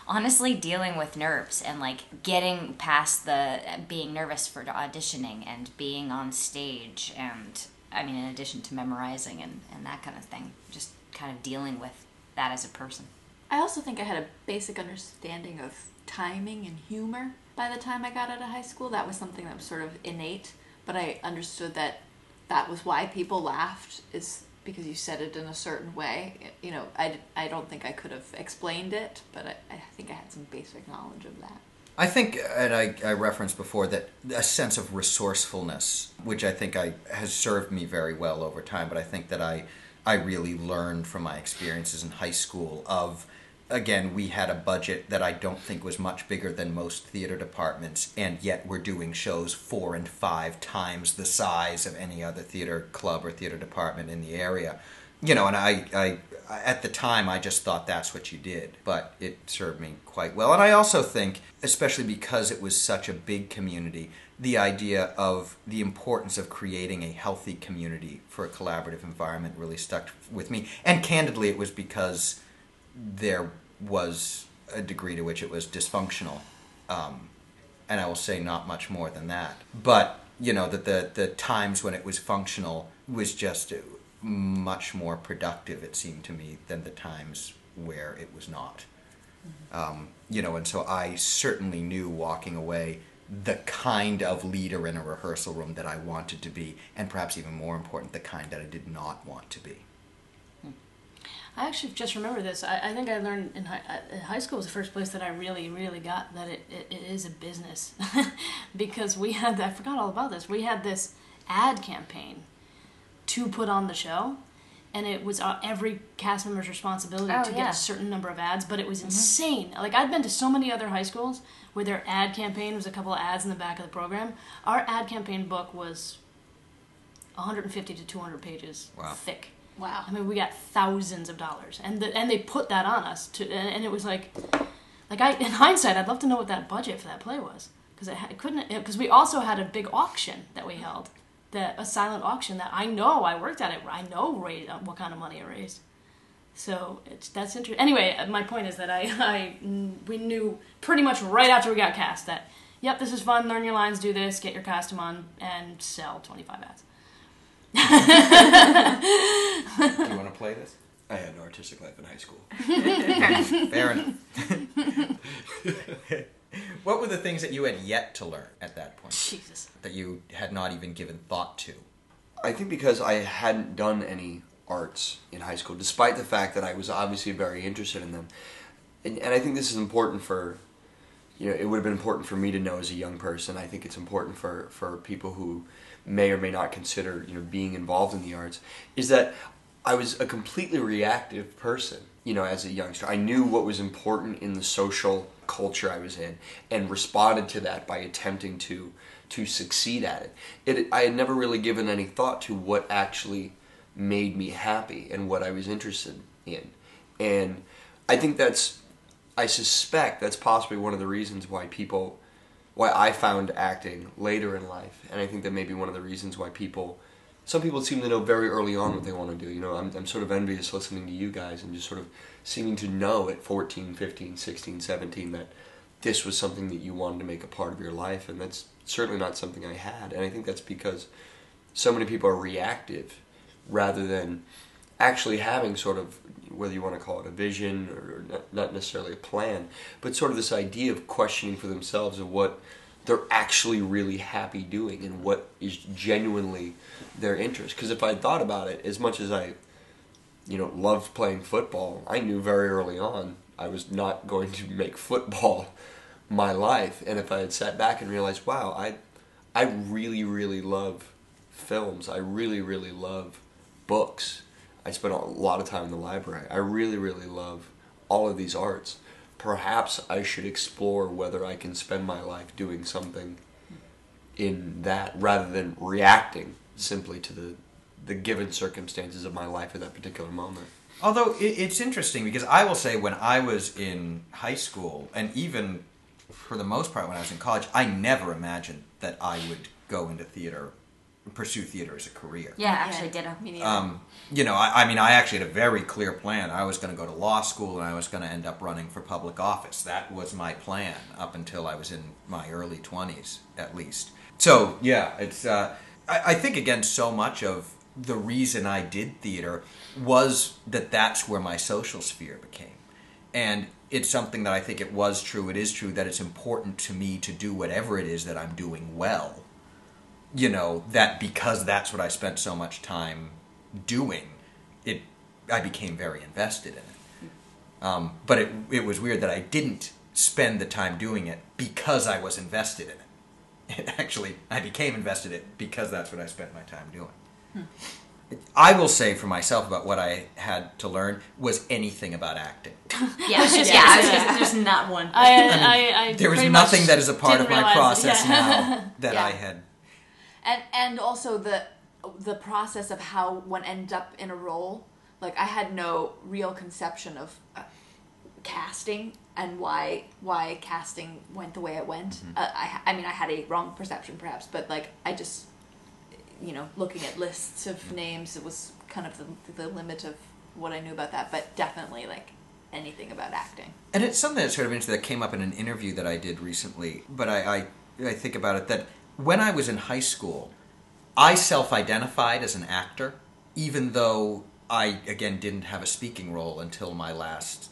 Honestly, dealing with nerves and getting past the being nervous for auditioning and being on stage, and in addition to memorizing and that kind of thing, just kind of dealing with that as a person. I also think I had a basic understanding of timing and humor by the time I got out of high school. That was something that was sort of innate. But I understood that was why people laughed, is because you said it in a certain way. I don't think I could have explained it, but I think I had some basic knowledge of that. I think, and I referenced before, that a sense of resourcefulness, which I think has served me very well over time, but I think that I really learned from my experiences in high school of, again, we had a budget that I don't think was much bigger than most theater departments, and yet we're doing shows 4 and 5 times the size of any other theater club or theater department in the area. And I at the time, I just thought that's what you did, but it served me quite well. And I also think, especially because it was such a big community, the idea of the importance of creating a healthy community for a collaborative environment really stuck with me. And candidly, it was because there was a degree to which it was dysfunctional, and I will say not much more than that. But that the times when it was functional was just much more productive, it seemed to me, than the times where it was not. And so I certainly knew walking away the kind of leader in a rehearsal room that I wanted to be, and perhaps even more important, the kind that I did not want to be. I actually just remember this. I think I learned in high school was the first place that I really, really got that it is a business. Because we had, I forgot all about this, we had this ad campaign to put on the show. And it was every cast member's responsibility to get a certain number of ads. But it was insane. Like, I'd been to so many other high schools where their ad campaign was a couple of ads in the back of the program. Our ad campaign book was 150 to 200 pages thick. Wow. We got thousands of dollars. And they put that on us. And it was in hindsight, I'd love to know what that budget for that play was. Because we also had a big auction that we held, a silent auction that I know I worked at it. I know what kind of money it raised. So that's interesting. Anyway, my point is that we knew pretty much right after we got cast that, yep, this is fun, learn your lines, do this, get your costume on, and sell 25 ads. Do you want to play this? I had no artistic life in high school. Fair enough. What were the things that you had yet to learn at that point? Jesus. That you had not even given thought to? I think because I hadn't done any arts in high school, despite the fact that I was obviously very interested in them. And I think this is important for you know, it would have been important for me to know as a young person. I think it's important for people who may or may not consider, you know, being involved in the arts, is that I was a completely reactive person, you know, as a youngster. I knew what was important in the social culture I was in and responded to that by attempting to succeed at it. I had never really given any thought to what actually made me happy and what I was interested in. And I think I suspect that's possibly one of the reasons why I found acting later in life. And I think that may be one of the reasons why some people seem to know very early on what they want to do. You know, I'm sort of envious listening to you guys and just sort of seeming to know at 14, 15, 16, 17 that this was something that you wanted to make a part of your life, and that's certainly not something I had. And I think that's because so many people are reactive rather than actually having sort of, whether you want to call it a vision or not necessarily a plan, but sort of this idea of questioning for themselves of what they're actually really happy doing and what is genuinely their interest. Because if I thought about it, as much as I, you know, loved playing football, I knew very early on I was not going to make football my life. And if I had sat back and realized, wow, I really, really love films. I really, really love books. I spent a lot of time in the library. I really, really love all of these arts. Perhaps I should explore whether I can spend my life doing something in that rather than reacting simply to the given circumstances of my life at that particular moment. Although it's interesting, because I will say when I was in high school, and even for the most part when I was in college, I never imagined that I would go into theater, pursue theater as a career. Yeah, actually, ditto. You know, I mean, I actually had a very clear plan. I was going to go to law school, and I was going to end up running for public office. That was my plan up until I was in my early 20s, at least. So, yeah, it's. I think, again, so much of the reason I did theater was that that's where my social sphere became. And it's something that I think it is true that it's important to me to do whatever it is that I'm doing well. You know, that because that's what I spent so much time doing, I became very invested in it. But it was weird that I didn't spend the time doing it because I was invested in it. I became invested in it because that's what I spent my time doing. I will say for myself about what I had to learn was anything about acting. There's not one. I mean, there was nothing that is a part of my process now that I had. And also the process of how one ends up in a role. Like, I had no real conception of casting and why casting went the way it went. Mm-hmm. I mean, I had a wrong perception perhaps, but like I just, you know, looking at lists of names, it was kind of the limit of what I knew about that. But definitely like anything about acting. And it's something that's sort of interesting that came up in an interview that I did recently. But I think about it that. When I was in high school, I self-identified as an actor, even though I, again, didn't have a speaking role until my last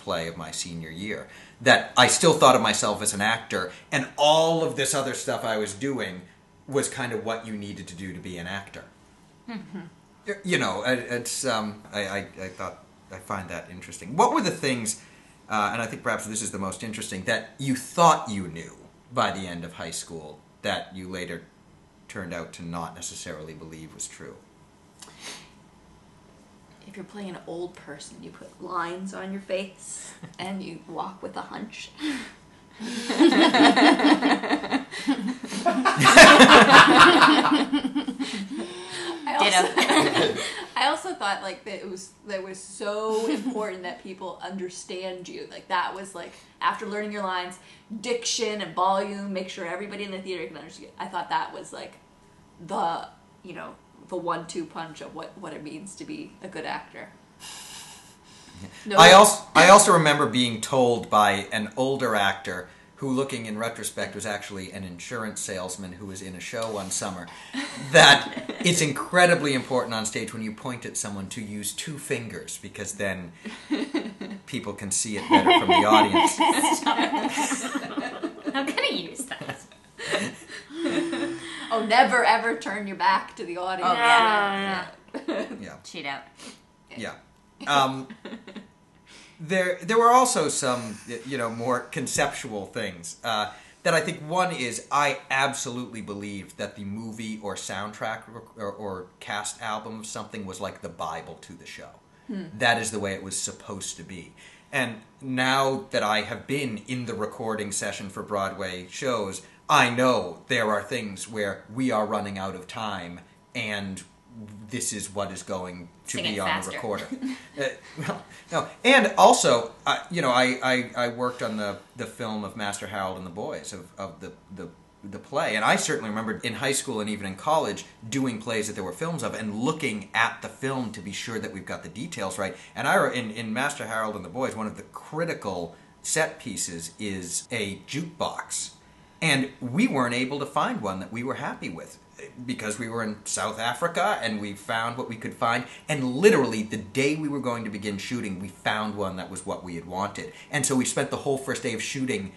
play of my senior year. That I still thought of myself as an actor, and all of this other stuff I was doing was kind of what you needed to do to be an actor. Mm-hmm. You know, it's I find that interesting. What were the things, and I think perhaps this is the most interesting, that you thought you knew by the end of high school that you later turned out to not necessarily believe was true? If you're playing an old person, you put lines on your face and you walk with a hunch. I also thought like that it was so important that people understand you. Like that was like after learning your lines, diction and volume, make sure everybody in the theater can understand you. I thought that was like the 1-2 punch of what it means to be a good actor. No, I also remember being told by an older actor who, looking in retrospect, was actually an insurance salesman who was in a show one summer, that it's incredibly important on stage when you point at someone to use 2 fingers, because then people can see it better from the audience. I'm going to use that. Oh, never ever turn your back to the audience. Oh, yeah. Cheat out. Yeah. There were also some, more conceptual things that I think one is I absolutely believed that the movie or soundtrack or cast album of something was like the Bible to the show. Hmm. That is the way it was supposed to be. And now that I have been in the recording session for Broadway shows, I know there are things where we are running out of time and this is what is going to Sing be on faster. The recorder. Well, no. And also, I worked on the film of Master Harold and the Boys, of the play. And I certainly remembered in high school and even in college doing plays that there were films of and looking at the film to be sure that we've got the details right. And in Master Harold and the Boys, one of the critical set pieces is a jukebox. And we weren't able to find one that we were happy with, because we were in South Africa and we found what we could find. And literally the day we were going to begin shooting, we found one that was what we had wanted. And so we spent the whole first day of shooting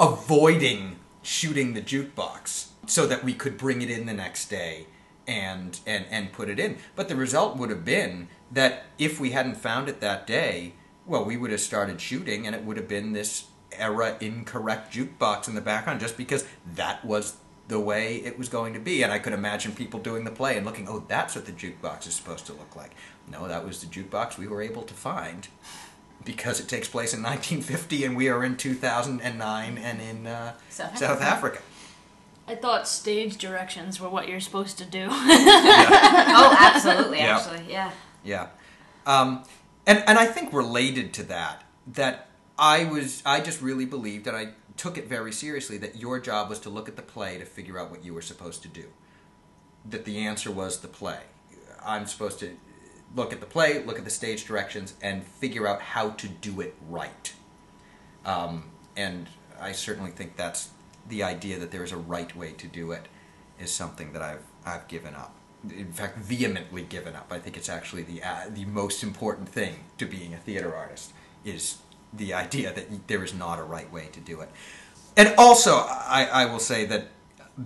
avoiding shooting the jukebox so that we could bring it in the next day and put it in. But the result would have been that if we hadn't found it that day, well, we would have started shooting and it would have been this era incorrect jukebox in the background just because that was the way it was going to be. And I could imagine people doing the play and looking, oh, that's what the jukebox is supposed to look like. No, that was the jukebox we were able to find because it takes place in 1950 and we are in 2009 and in South Africa. I thought stage directions were what you're supposed to do. Yeah. Oh, absolutely, yeah. Actually, yeah. Yeah. And I think related to that I just really believed that I took it very seriously that your job was to look at the play to figure out what you were supposed to do. That the answer was the play. I'm supposed to look at the play, look at the stage directions, and figure out how to do it right. And I certainly think that's the idea that there is a right way to do it is something that I've given up. In fact, vehemently given up. I think it's actually the most important thing to being a theater artist is the idea that there is not a right way to do it. And also, I will say that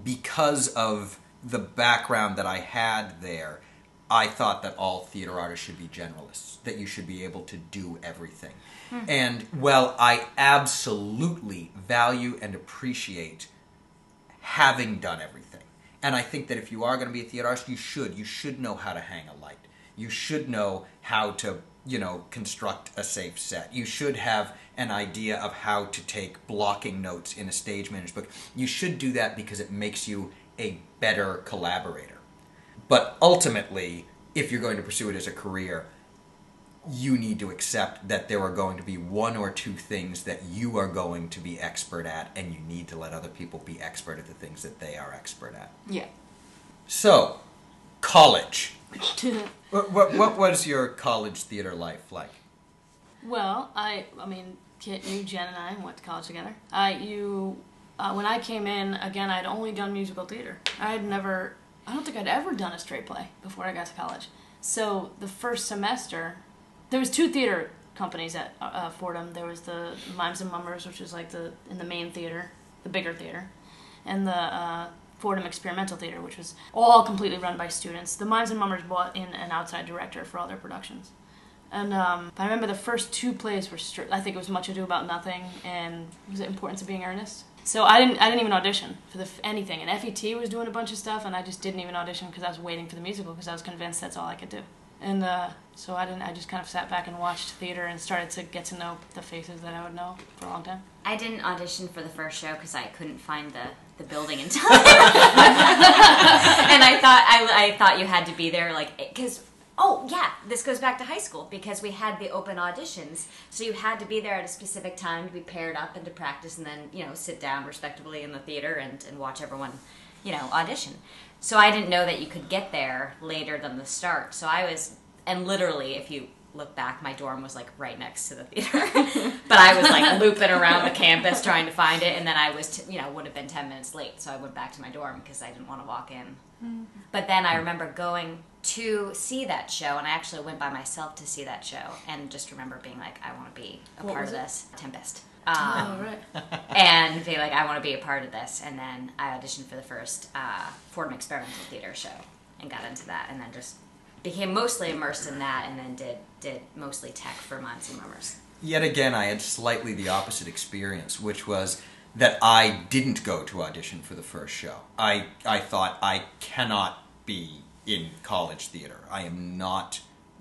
because of the background that I had there, I thought that all theater artists should be generalists, that you should be able to do everything. Mm-hmm. And while I absolutely value and appreciate having done everything, and I think that if you are going to be a theater artist, you should know how to hang a light. You should know how to construct a safe set. You should have an idea of how to take blocking notes in a stage manager's book. You should do that because it makes you a better collaborator. But ultimately, if you're going to pursue it as a career, you need to accept that there are going to be one or two things that you are going to be expert at, and you need to let other people be expert at the things that they are expert at. Yeah. So, college. What was your college theater life like? Well, I mean, Kit knew Jen and I went to college together. When I came in, again, I'd only done musical theater. I don't think I'd ever done a straight play before I got to college. So the first semester, there was two theater companies at Fordham. There was the Mimes and Mummers, which is like in the main theater, the bigger theater, and the Fordham Experimental Theater, which was all completely run by students. The Mimes and Mummers brought in an outside director for all their productions. And I remember the first two plays were I think it was Much Ado About Nothing and was it Importance of Being Earnest? So I didn't even audition for anything. And FET was doing a bunch of stuff and I just didn't even audition because I was waiting for the musical because I was convinced that's all I could do. And so I just kind of sat back and watched theater and started to get to know the faces that I would know for a long time. I didn't audition for the first show because I couldn't find the building in time. And I thought you had to be there, like, because, oh, yeah, this goes back to high school, because we had the open auditions, so you had to be there at a specific time to be paired up and to practice and then, sit down respectably in the theater and watch everyone, audition. So I didn't know that you could get there later than the start, so and literally, if you look back, my dorm was like right next to the theater, but I was like looping around the campus trying to find it, and then I was would have been 10 minutes late, so I went back to my dorm because I didn't want to walk in. Mm-hmm. But then I remember going to see that show, and I actually went by myself to see that show, and just remember being like, I want to be a part of this. Tempest. Right. And be like, I want to be a part of this, and then I auditioned for the first Fordham Experimental Theater show and got into that, and then just became mostly immersed in that, and then did mostly tech for Monty Mummers. yet again, I had slightly the opposite experience, which was that I didn't go to audition for the first show. I thought, I cannot be in college theater. I am not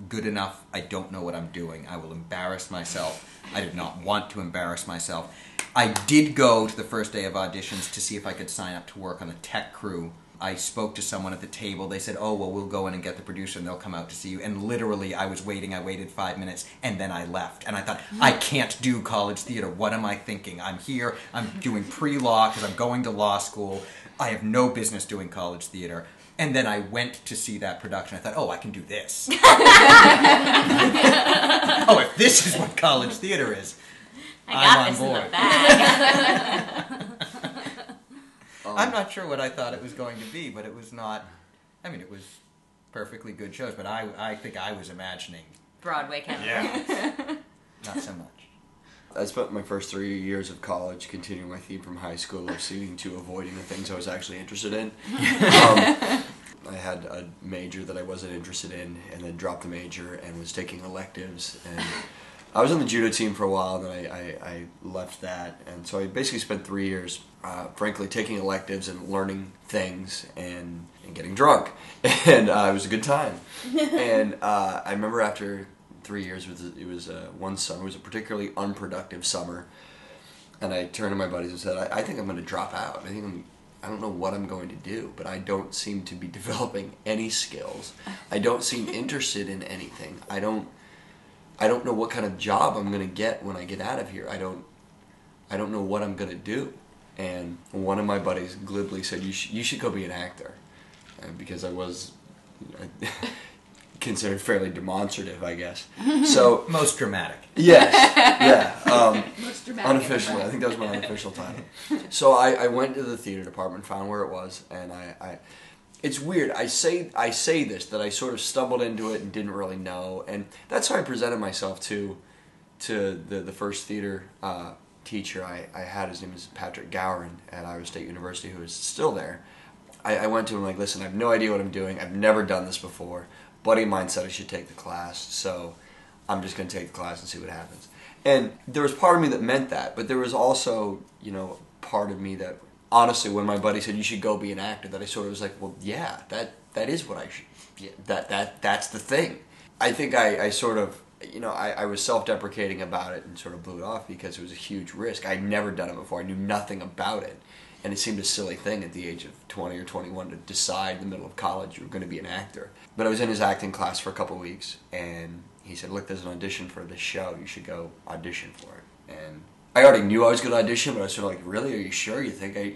good enough. I don't know what I'm doing. I will embarrass myself. I did not want to embarrass myself. I did go to the first day of auditions to see if I could sign up to work on the tech crew. I spoke to someone at the table. They said, oh, well, we'll go in and get the producer and they'll come out to see you. And literally, I was waiting. I waited 5 minutes and then I left. And I thought, I can't do college theater. What am I thinking? I'm here. I'm doing pre-law because I'm going to law school. I have no business doing college theater. And then I went to see that production. I thought, oh, I can do this. Oh, if this is what college theater is, I'm on board. I got this in the bag. I'm not sure what I thought it was going to be, but it was not, I mean, it was perfectly good shows, but I think I was imagining Broadway Company. Yeah. Not so much. I spent my first 3 years of college continuing my theme from high school of singing to avoiding the things I was actually interested in. I had a major that I wasn't interested in, and then dropped the major and was taking electives, and I was on the judo team for a while, and then I left that, and so I basically spent 3 years, frankly, taking electives and learning things and getting drunk, and it was a good time. And I remember after 3 years, it was one summer, it was a particularly unproductive summer, and I turned to my buddies and said, I think I'm going to drop out. I don't know what I'm going to do, but I don't seem to be developing any skills. I don't seem interested in anything. I don't know what kind of job I'm going to get when I get out of here. I don't know what I'm going to do. And one of my buddies glibly said, you should go be an actor. And because I was considered fairly demonstrative, I guess. So most dramatic. Yes. Yeah. Most dramatic. Unofficially. I think that was my unofficial title. So I went to the theater department, found where it was, and I it's weird. I say this, that I sort of stumbled into it and didn't really know, and that's how I presented myself to the first theater teacher I had. His name is Patrick Gowran at Iowa State University, who is still there. I went to him like, listen, I have no idea what I'm doing. I've never done this before. Buddy of mine said I should take the class, so I'm just going to take the class and see what happens. And there was part of me that meant that, but there was also, part of me that, honestly, when my buddy said you should go be an actor, that I sort of was like, well, yeah, that is what I should. Yeah, that's the thing. I think I sort of, I was self-deprecating about it and sort of blew it off because it was a huge risk. I'd never done it before. I knew nothing about it, and it seemed a silly thing at the age of 20 or 21 to decide in the middle of college you were going to be an actor. But I was in his acting class for a couple of weeks, and he said, look, there's an audition for this show. You should go audition for it. And I already knew I was going to audition, but I was sort of like, really? Are you sure? You think I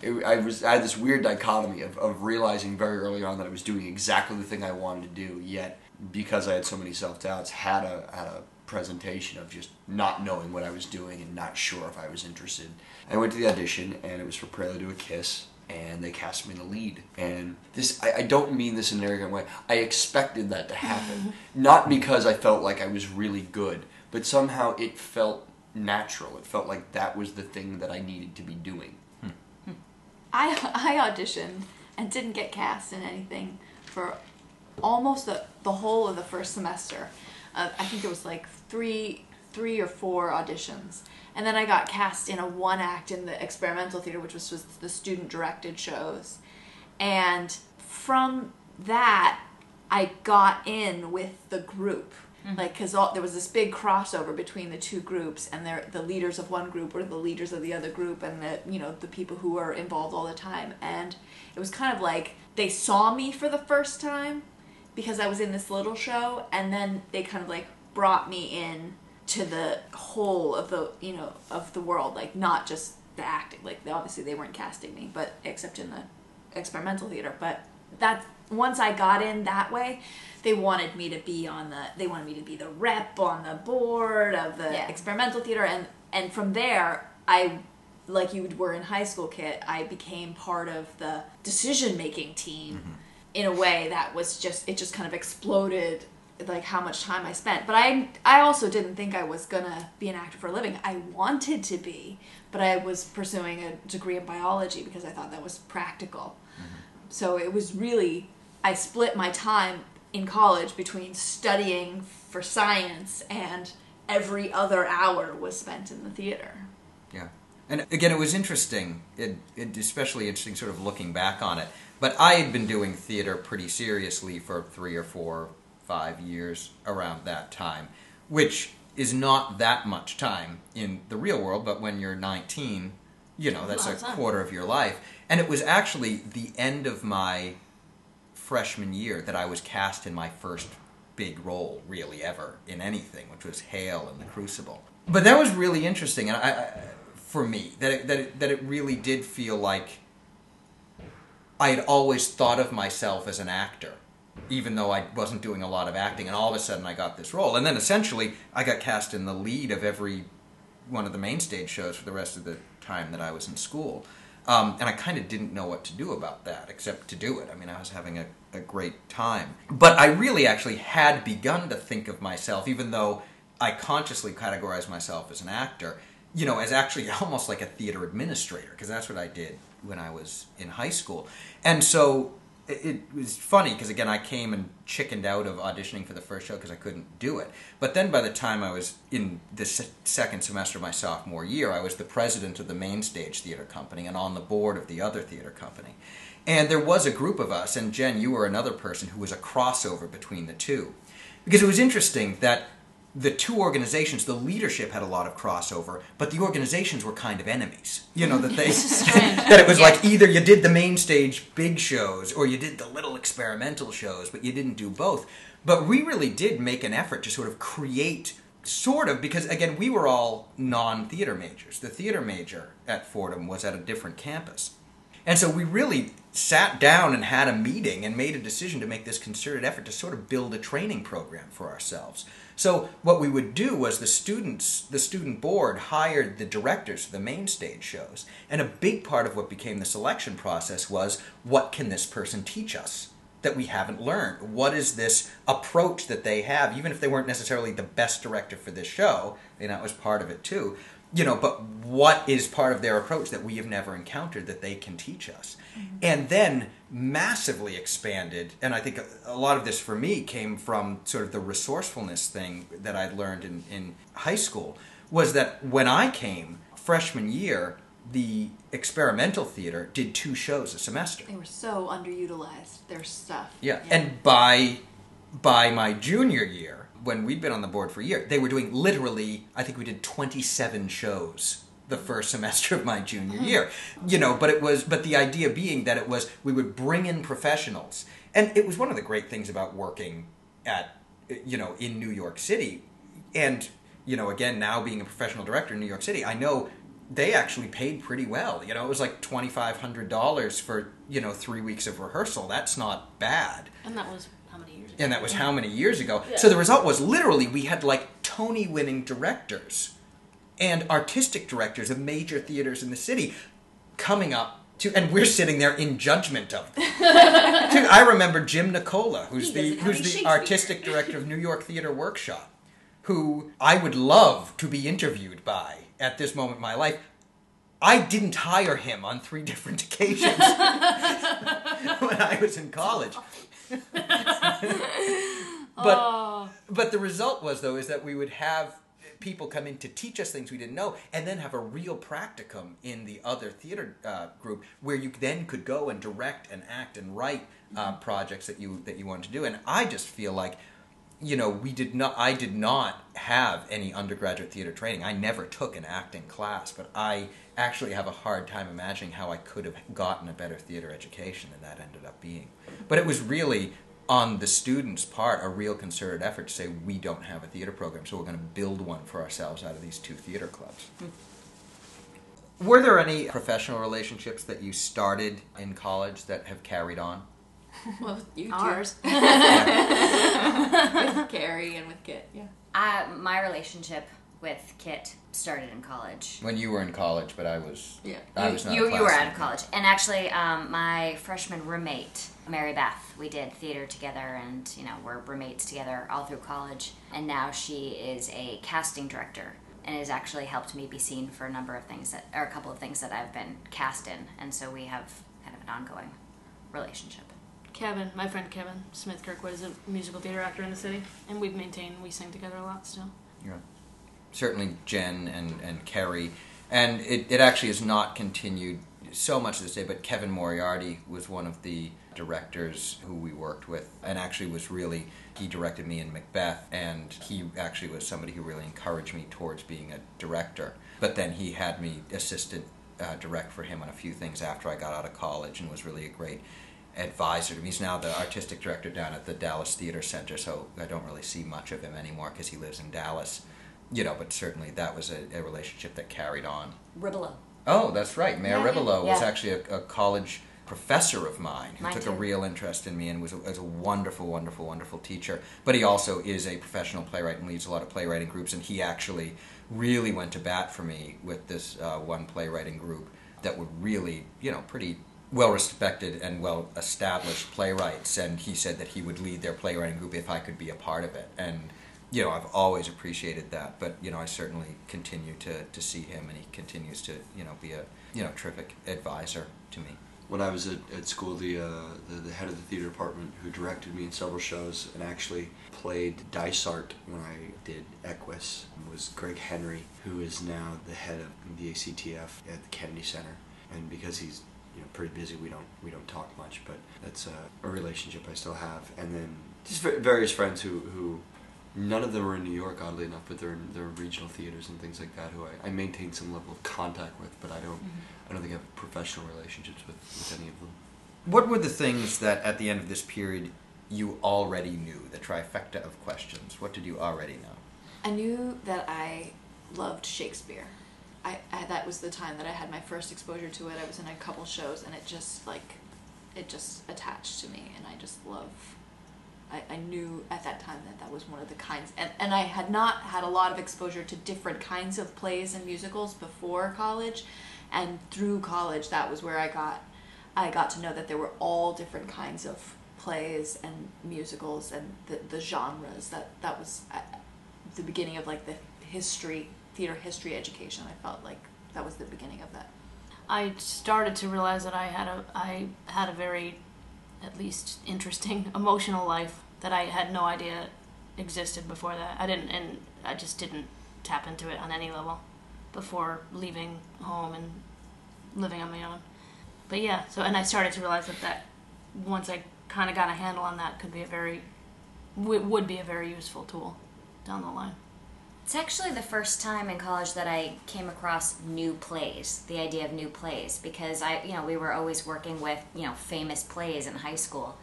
had this weird dichotomy of realizing very early on that I was doing exactly the thing I wanted to do, yet because I had so many self-doubts, had a presentation of just not knowing what I was doing and not sure if I was interested. I went to the audition, and it was for Prelude to a Kiss, and they cast me in the lead. And this, I don't mean this in an arrogant way, I expected that to happen. Not because I felt like I was really good, but somehow it felt natural. It felt like that was the thing that I needed to be doing. I auditioned and didn't get cast in anything for almost the whole of the first semester. I think it was like three or four auditions, and then I got cast in a one act in the experimental theater, which was the student directed shows. And from that, I got in with the group. Like, because there was this big crossover between the two groups, and the leaders of one group were the leaders of the other group, and the people who were involved all the time. And it was kind of like they saw me for the first time because I was in this little show, and then they kind of like brought me in to the whole of the world, like not just the acting. Like obviously they weren't casting me, but except in the experimental theater. But that once I got in that way, they wanted me to be the rep on the board of the experimental theater, and from there, I, like you were in high school, Kit, I became part of the decision-making team in a way that was just kind of exploded, like how much time I spent. But I also didn't think I was gonna be an actor for a living. I wanted to be, but I was pursuing a degree in biology because I thought that was practical. So it was really, I split my time in college between studying for science and every other hour was spent in the theater. Yeah. And again, it was interesting, especially interesting sort of looking back on it. But I had been doing theater pretty seriously for 3 or 4 or 5 years around that time, which is not that much time in the real world, but when you're 19, you know, that's a quarter of your life. And it was actually the end of my freshman year that I was cast in my first big role, really, ever, in anything, which was Hale in The Crucible. But that was really interesting, and for me, that it really did feel like I had always thought of myself as an actor, even though I wasn't doing a lot of acting, and all of a sudden I got this role. And then essentially I got cast in the lead of every one of the main stage shows for the rest of the time that I was in school. And I kind of didn't know what to do about that, except to do it. I mean, I was having a great time. But I really actually had begun to think of myself, even though I consciously categorized myself as an actor, you know, as actually almost like a theater administrator, because that's what I did when I was in high school. And so it was funny, because again, I came and chickened out of auditioning for the first show because I couldn't do it. But then by the time I was in the second semester of my sophomore year, I was the president of the Main Stage Theater Company and on the board of the other theater company. And there was a group of us, and Jen, you were another person who was a crossover between the two. Because it was interesting that the two organizations, the leadership had a lot of crossover, but the organizations were kind of enemies. You know, that they that it was like either you did the main stage big shows or you did the little experimental shows, but you didn't do both. But we really did make an effort to sort of create, sort of, because again, we were all non-theater majors. The theater major at Fordham was at a different campus. And so we really sat down and had a meeting and made a decision to make this concerted effort to sort of build a training program for ourselves. So what we would do was the student board hired the directors for the main stage shows. And a big part of what became the selection process was, what can this person teach us that we haven't learned? What is this approach that they have? Even if they weren't necessarily the best director for this show, and that was part of it too, you know, but what is part of their approach that we have never encountered that they can teach us? Mm-hmm. And then massively expanded, and I think a lot of this for me came from sort of the resourcefulness thing that I'd learned in high school, was that when I came freshman year, the experimental theater did 2 shows a semester. They were so underutilized, their stuff. Yeah. And by my junior year, when we'd been on the board for a year, they were doing literally, I think we did 27 shows the first semester of my junior year. You know, but the idea being that it was, we would bring in professionals. And it was one of the great things about working at, you know, in New York City. And, you know, again, now being a professional director in New York City, I know they actually paid pretty well. You know, it was like $2,500 for, you know, 3 weeks of rehearsal. That's not bad. And that was how many years ago? And that was how many years ago? Yeah. So the result was literally we had like Tony-winning directors and artistic directors of major theaters in the city coming up to, and we're sitting there in judgment of them. I remember Jim Nicola, who's the artistic director of New York Theater Workshop, who I would love to be interviewed by at this moment in my life. I didn't hire him on 3 different occasions when I was in college. But the result was, though, is that we would have people come in to teach us things we didn't know, and then have a real practicum in the other theater group, where you then could go and direct and act and write projects that you wanted to do. And I just feel like, you know, I did not have any undergraduate theater training. I never took an acting class, but I actually have a hard time imagining how I could have gotten a better theater education than that ended up being. But it was really, on the students' part, a real concerted effort to say, we don't have a theater program, so we're going to build one for ourselves out of these 2 theater clubs. Mm-hmm. Were there any professional relationships that you started in college that have carried on? Well, you two. Ours. With Carrie and with Kit, yeah. My relationship with Kit started in college. When you were in college, but I was... Yeah. I was not. You were out of college. And actually, my freshman roommate, Mary Beth, we did theater together, and, you know, we're roommates together all through college. And now she is a casting director, and has actually helped me be seen for a couple of things that I've been cast in. And so we have kind of an ongoing relationship. Kevin, my friend Kevin Smith Kirkwood, is a musical theater actor in the city, and we sing together a lot still. Yeah. certainly Jen and Kerry. And it actually is not continued so much to this day, but Kevin Moriarty was one of the directors who we worked with, and actually was really, he directed me in Macbeth, and he actually was somebody who really encouraged me towards being a director. But then he had me assistant direct for him on a few things after I got out of college, and was really a great advisor to me. He's now the artistic director down at the Dallas Theater Center, so I don't really see much of him anymore because he lives in Dallas. You know, but certainly that was a relationship that carried on. Ribelow. Oh, that's right. Mayor Ribelow was actually a college professor of mine who took a real interest in me and was a wonderful, wonderful, wonderful teacher. But he also is a professional playwright and leads a lot of playwriting groups, and he actually really went to bat for me with this one playwriting group that were really, you know, pretty well-respected and well-established playwrights, and he said that he would lead their playwriting group if I could be a part of it. And, you know, I've always appreciated that, but, you know, I certainly continue to see him, and he continues to, you know, be a, you know, terrific advisor to me. When I was at school, the head of the theater department, who directed me in several shows and actually played Dysart when I did Equus, was Greg Henry, who is now the head of the ACTF at the Kennedy Center. And because he's, you know, pretty busy, we don't talk much, but that's a relationship I still have. And then just various friends who none of them are in New York, oddly enough, but they're in regional theaters and things like that, who I maintain some level of contact with, but I don't think I have professional relationships with any of them. What were the things that, at the end of this period, you already knew? The trifecta of questions. What did you already know? I knew that I loved Shakespeare. I that was the time that I had my first exposure to it. I was in a couple shows, and it just attached to me, and I just love. I knew at that time that was one of the kinds, and I had not had a lot of exposure to different kinds of plays and musicals before college, and through college that was where I got to know that there were all different kinds of plays and musicals and the genres. That was at the beginning of like the theater history education. I felt like that was the beginning of that. I started to realize that I had a very, at least, interesting emotional life that I had no idea existed before that. I just didn't tap into it on any level before leaving home and living on my own. But yeah, so, and I started to realize that once I kind of got a handle on that, would be a very useful tool down the line. It's actually the first time in college that I came across new plays, the idea of new plays, because we were always working with, you know, famous plays in high school.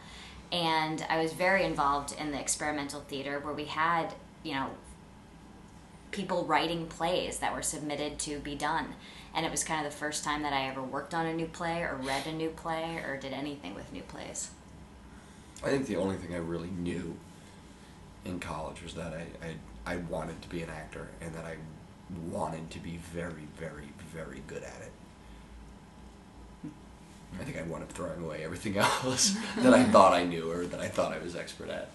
And I was very involved in the experimental theater, where we had, you know, people writing plays that were submitted to be done. And it was kind of the first time that I ever worked on a new play or read a new play or did anything with new plays. I think the only thing I really knew in college was that I wanted to be an actor, and that I wanted to be very, very, very good at it. I think I wound up throwing away everything else that I thought I knew or that I thought I was expert at.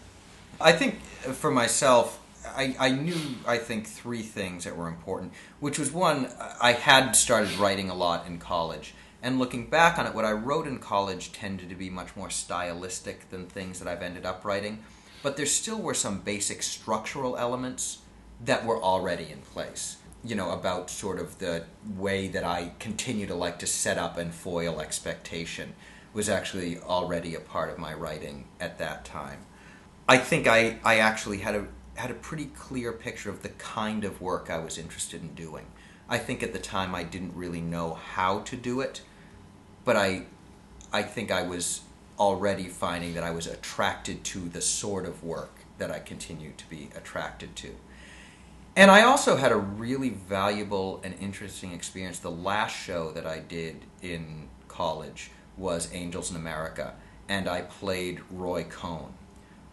I think for myself, I knew, I think, three things that were important, which was, one, I had started writing a lot in college. And looking back on it, what I wrote in college tended to be much more stylistic than things that I've ended up writing. But there still were some basic structural elements that were already in place, you know, about sort of the way that I continue to like to set up and foil expectation was actually already a part of my writing at that time. I think I actually had a pretty clear picture of the kind of work I was interested in doing. I think at the time I didn't really know how to do it, but I think I was already finding that I was attracted to the sort of work that I continue to be attracted to. And I also had a really valuable and interesting experience. The last show that I did in college was Angels in America, and I played Roy Cohn,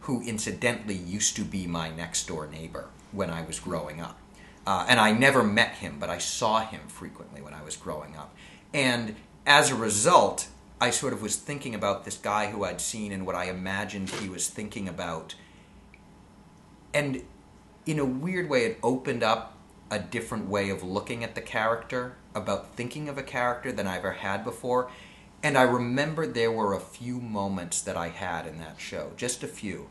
who incidentally used to be my next-door neighbor when I was growing up. And I never met him, but I saw him frequently when I was growing up. And as a result, I sort of was thinking about this guy who I'd seen and what I imagined he was thinking about. And in a weird way, it opened up a different way of looking at the character, about thinking of a character, than I ever had before. And I remember there were a few moments that I had in that show, just a few,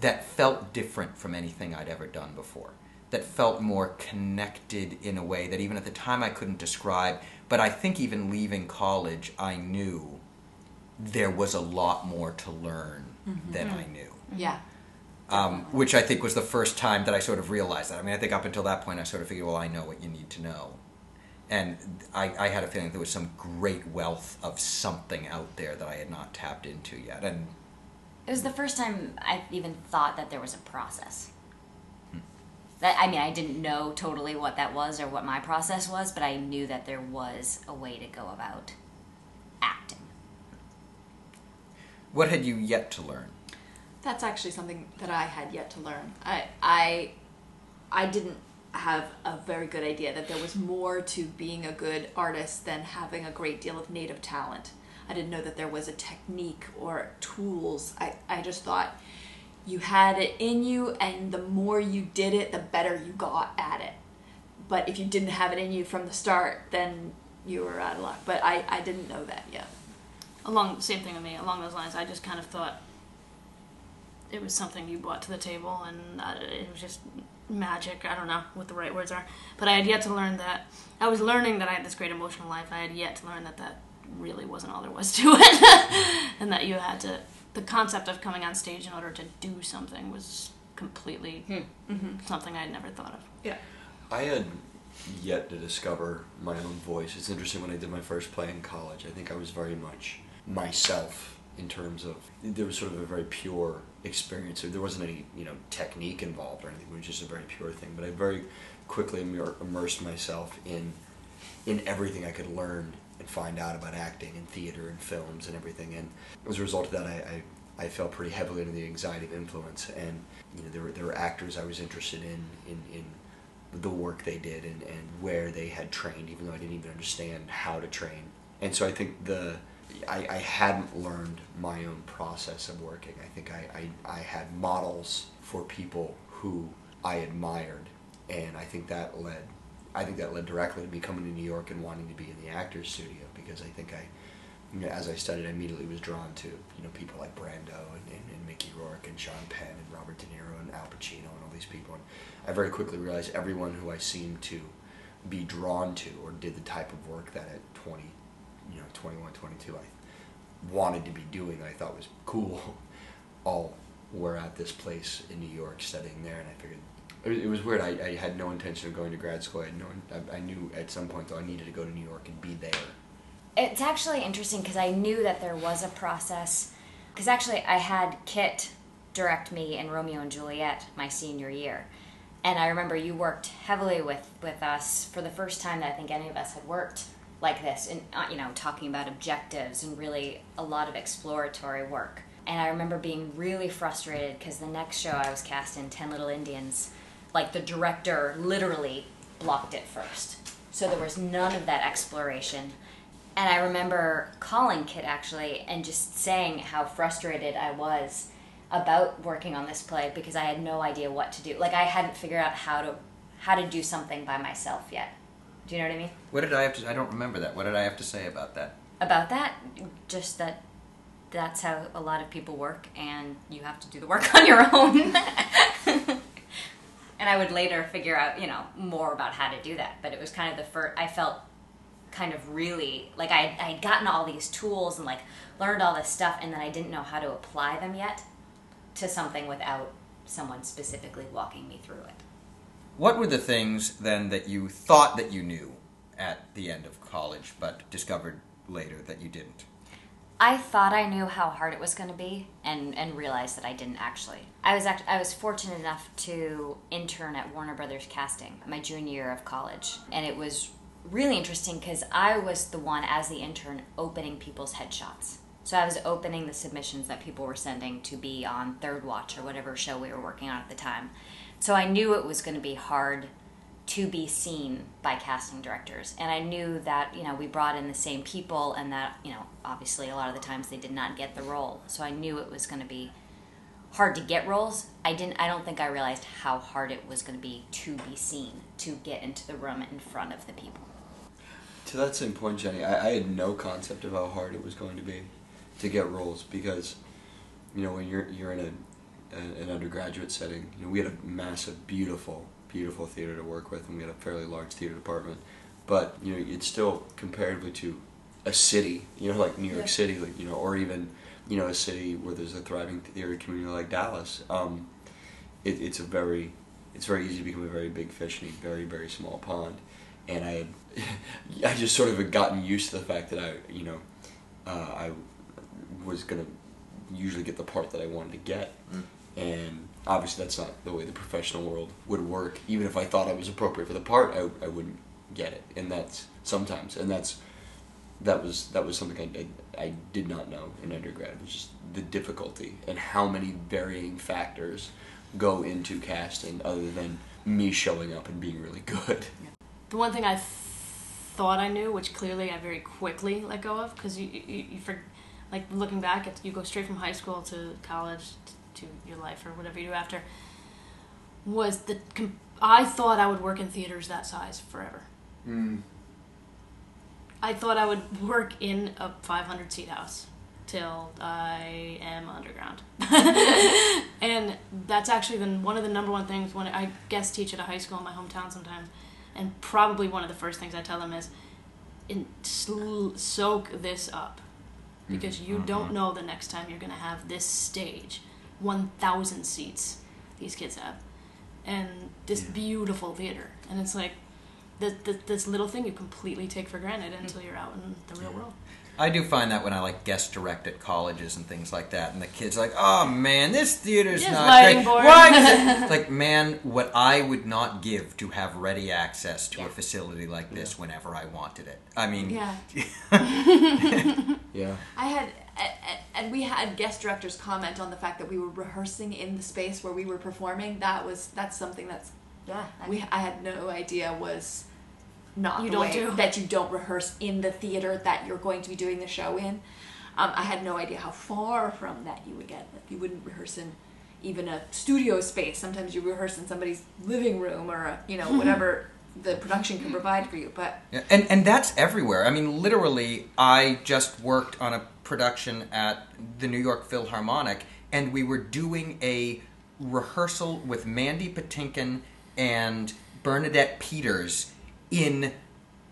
that felt different from anything I'd ever done before. that felt more connected in a way that even at the time I couldn't describe, but I think even leaving college, I knew there was a lot more to learn than I knew. Yeah. Which I think was the first time that I sort of realized that. I mean, I think up until that point, I sort of figured, well, I know what you need to know. And I had a feeling there was some great wealth of something out there that I had not tapped into yet. And it was the first time I even thought that there was a process. That, I mean, I didn't know totally what that was or what my process was, but I knew that there was a way to go about acting. What had you yet to learn? That's actually something that I had yet to learn. I didn't have a very good idea that there was more to being a good artist than having a great deal of native talent. I didn't know that there was a technique or tools. I just thought you had it in you, and the more you did it, the better you got at it. But if you didn't have it in you from the start, then you were out of luck. But I didn't know that yet. Same thing with me. Along those lines, I just kind of thought it was something you brought to the table, and it was just magic. I don't know what the right words are. But I had yet to learn that. I was learning that I had this great emotional life. I had yet to learn that that really wasn't all there was to it. And that you had to... The concept of coming on stage in order to do something was completely something I'd never thought of. Yeah. I had yet to discover my own voice. It's interesting, when I did my first play in college, I think I was very much myself in terms of... There was sort of a very pure experience. There wasn't any, technique involved or anything. It was just a very pure thing. But I very quickly immersed myself in everything I could learn and find out about acting and theater and films and everything. And as a result of that, I fell pretty heavily into the anxiety of influence. And there were actors I was interested in the work they did and where they had trained, even though I didn't even understand how to train. And so I think I hadn't learned my own process of working. I think I had models for people who I admired, and I think that led directly to me coming to New York and wanting to be in the Actors Studio, because I think as I studied, I immediately was drawn to people like Brando and Mickey Rourke and Sean Penn and Robert De Niro and Al Pacino and all these people. And I very quickly realized everyone who I seemed to be drawn to or did the type of work that at 21, 22, I wanted to be doing that I thought was cool. All were at this place in New York studying there, and I figured... It was weird. I had no intention of going to grad school. I knew at some point, though, I needed to go to New York and be there. It's actually interesting because I knew that there was a process. Because actually, I had Kit direct me in Romeo and Juliet my senior year. And I remember you worked heavily with us for the first time that I think any of us had worked like this. And, talking about objectives and really a lot of exploratory work. And I remember being really frustrated because the next show I was cast in, 10 Little Indians... Like, the director literally blocked it first. So there was none of that exploration. And I remember calling Kit, actually, and just saying how frustrated I was about working on this play because I had no idea what to do. Like, I hadn't figured out how to do something by myself yet. Do you know what I mean? What did I have to... I don't remember that. What did I have to say about that? About that? Just that that's how a lot of people work, and you have to do the work on your own. And I would later figure out, more about how to do that. But it was kind of the first, I felt kind of really, like I had gotten all these tools and learned all this stuff, and then I didn't know how to apply them yet to something without someone specifically walking me through it. What were the things then that you thought that you knew at the end of college, but discovered later that you didn't? I thought I knew how hard it was going to be and realized that I didn't actually. I was fortunate enough to intern at Warner Brothers Casting my junior year of college. And it was really interesting because I was the one, as the intern, opening people's headshots. So I was opening the submissions that people were sending to be on Third Watch or whatever show we were working on at the time. So I knew it was going to be hard to be seen by casting directors. And I knew that, we brought in the same people and that, obviously a lot of the times they did not get the role. So I knew it was going to be hard to get roles. I don't think I realized how hard it was going to be seen, to get into the room in front of the people. To that same point, Jenny, I had no concept of how hard it was going to be to get roles because, when you're in an undergraduate setting, we had a massive, beautiful beautiful theater to work with, and we had a fairly large theater department. But, you know, it's still comparatively to a city, you know, like New York City, like, you know, or even, you know, a city where there's a thriving theater community like Dallas. It's a very, it's very easy to become a very big fish in a very, very small pond. And I just sort of had gotten used to the fact that I was going to usually get the part that I wanted to get. Mm. And obviously that's not the way the professional world would work. Even if I thought I was appropriate for the part, I wouldn't get it. And that's sometimes, and that was something I did not know in undergrad. It was just the difficulty and how many varying factors go into casting other than me showing up and being really good. Yeah. The one thing I thought I knew, which clearly I very quickly let go of, because you forget, like looking back, you go straight from high school to college to your life or whatever you do after, was that I thought I would work in theaters that size forever. Mm. I thought I would work in a 500-seat house till I am underground. And that's actually been one of the number one things when I guest teach at a high school in my hometown sometimes. And probably one of the first things I tell them is, soak this up. Because you don't know the next time you're going to have this stage. 1,000 seats these kids have. And this beautiful theater. And it's like this little thing you completely take for granted until you're out in the real world. I do find that when I like guest direct at colleges and things like that, and the kids are like, oh man, this theater's not great. Why is it? It's like, man, what I would not give to have ready access to a facility like this whenever I wanted it. I mean, yeah. We had guest directors comment on the fact that we were rehearsing in the space where we were performing. That's something that's I had no idea was. Not you the don't way do. That you don't rehearse in the theater that you're going to be doing the show in. I had no idea how far from that you would get. Like you wouldn't rehearse in even a studio space. Sometimes you rehearse in somebody's living room or a, you know, whatever the production can provide for you. But and that's everywhere. I mean, literally, I just worked on a production at the New York Philharmonic, and we were doing a rehearsal with Mandy Patinkin and Bernadette Peters in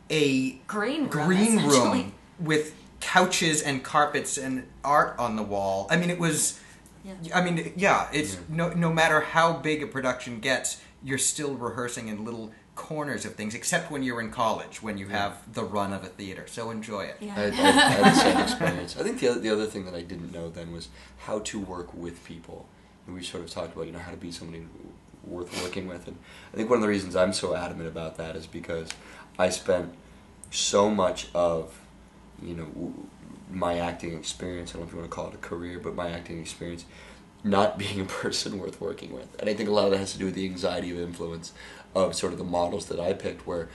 a green room with couches and carpets and art on the wall. I mean, it was... Yeah. I mean, yeah, it's no matter how big a production gets, you're still rehearsing in little corners of things, except when you're in college, when you have the run of a theater. So enjoy it. Yeah. I had the same experience. I think the other thing that I didn't know then was how to work with people. And we sort of talked about, you know, how to be somebody worth working with, and I think one of the reasons I'm so adamant about that is because I spent so much of, you know, my acting experience, I don't know if you want to call it a career, but my acting experience, not being a person worth working with. And I think a lot of that has to do with the anxiety of influence of sort of the models that I picked where,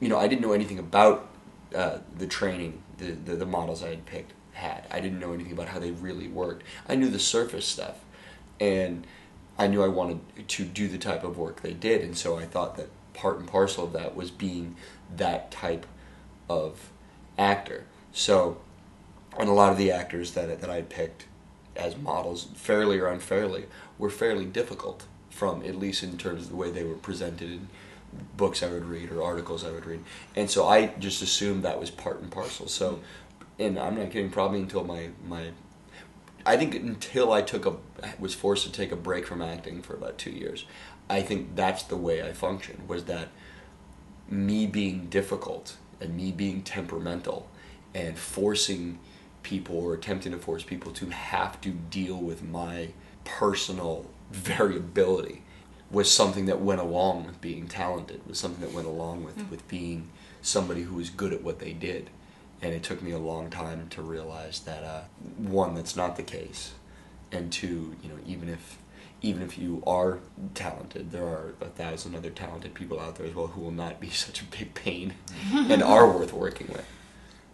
you know, I didn't know anything about the training the models I had picked had. I didn't know anything about how they really worked. I knew the surface stuff, and I knew I wanted to do the type of work they did, and so I thought that part and parcel of that was being that type of actor. So, and a lot of the actors that I picked as models, fairly or unfairly, were fairly difficult, from at least in terms of the way they were presented in books I would read or articles I would read. And so I just assumed that was part and parcel. So, and I'm not kidding, probably until I was forced to take a break from acting for about 2 years. I think that's the way I functioned, was that me being difficult and me being temperamental and forcing people or attempting to force people to have to deal with my personal variability was something that went along with being talented, was something that went along with being somebody who was good at what they did. And it took me a long time to realize that, one, that's not the case, and two, you know, even if you are talented, there are 1,000 other talented people out there as well who will not be such a big pain and are worth working with.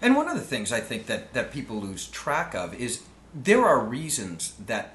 And one of the things I think that people lose track of is there are reasons that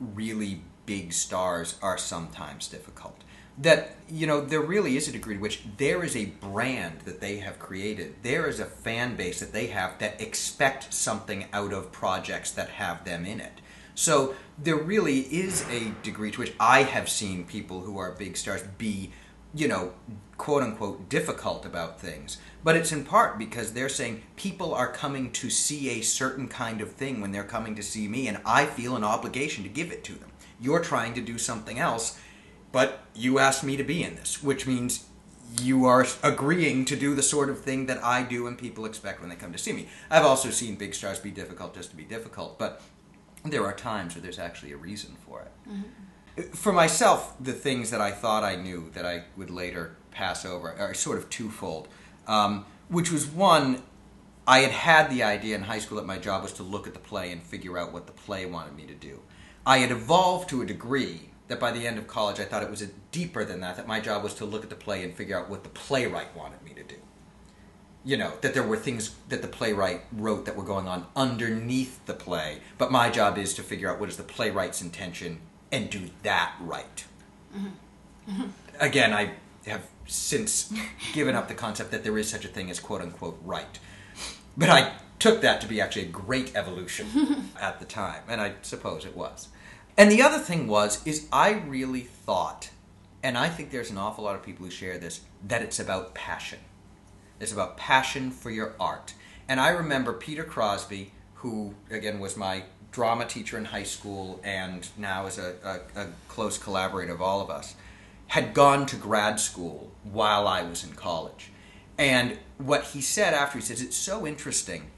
really big stars are sometimes difficult. That, you know, there really is a degree to which there is a brand that they have created. There is a fan base that they have that expect something out of projects that have them in it. So there really is a degree to which I have seen people who are big stars be you know, quote-unquote difficult about things. But it's in part because they're saying people are coming to see a certain kind of thing when they're coming to see me, and I feel an obligation to give it to them. You're trying to do something else, but you asked me to be in this, which means you are agreeing to do the sort of thing that I do and people expect when they come to see me. I've also seen big stars be difficult just to be difficult, but there are times where there's actually a reason for it. Mm-hmm. For myself, the things that I thought I knew that I would later pass over are sort of twofold, which was one, I had the idea in high school that my job was to look at the play and figure out what the play wanted me to do. I had evolved to a degree that by the end of college I thought it was deeper than that, that my job was to look at the play and figure out what the playwright wanted me to do. You know, that there were things that the playwright wrote that were going on underneath the play, but my job is to figure out what is the playwright's intention and do that right. Mm-hmm. Mm-hmm. Again, I have since given up the concept that there is such a thing as quote-unquote right. But I took that to be actually a great evolution at the time, and I suppose it was. And the other thing is I really thought, and I think there's an awful lot of people who share this, that it's about passion. It's about passion for your art. And I remember Peter Crosby, who, again, was my drama teacher in high school and now is a close collaborator of all of us, had gone to grad school while I was in college. And what he said after, he says, it's so interesting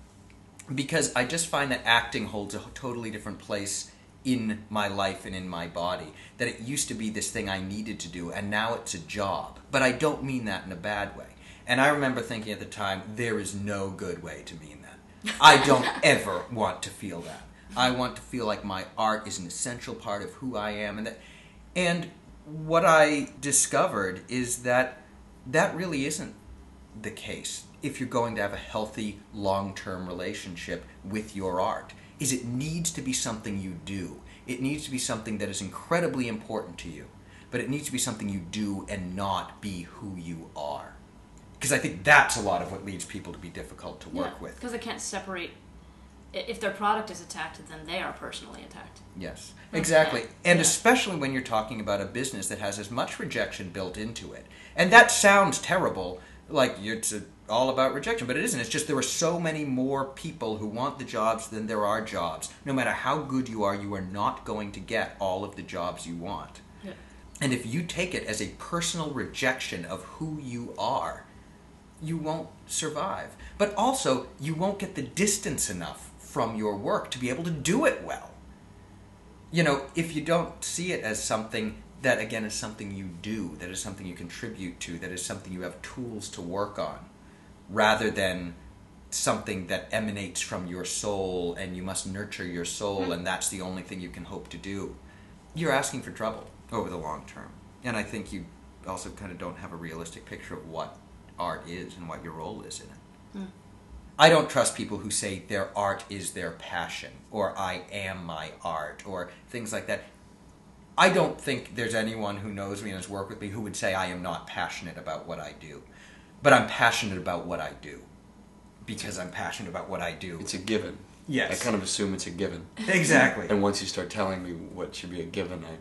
because I just find that acting holds a totally different place in my life and in my body, that it used to be this thing I needed to do and now it's a job. But I don't mean that in a bad way. And I remember thinking at the time, there is no good way to mean that. I don't ever want to feel that. I want to feel like my art is an essential part of who I am. And what I discovered is that that really isn't the case if you're going to have a healthy, long-term relationship with your art, is it needs to be something you do. It needs to be something that is incredibly important to you, but it needs to be something you do and not be who you are. Because I think that's a lot of what leads people to be difficult to work with. Because they can't separate. If their product is attacked, then they are personally attacked. Yes, exactly. And especially when you're talking about a business that has as much rejection built into it. And that sounds terrible, like it's all about rejection, but it isn't. It's just there are so many more people who want the jobs than there are jobs. No matter how good you are not going to get all of the jobs you want. Yeah. And if you take it as a personal rejection of who you are, you won't survive. But also, you won't get the distance enough from your work to be able to do it well. You know, if you don't see it as something that, again, is something you do, that is something you contribute to, that is something you have tools to work on, rather than something that emanates from your soul and you must nurture your soul and that's the only thing you can hope to do, you're asking for trouble over the long term. And I think you also kind of don't have a realistic picture of what art is and what your role is in it. Mm. I don't trust people who say their art is their passion, or I am my art, or things like that. I don't think there's anyone who knows me and has worked with me who would say I am not passionate about what I do. But I'm passionate about what I do. Because I'm passionate about what I do. It's a given. Yes. I kind of assume it's a given. Exactly. And once you start telling me what should be a given, I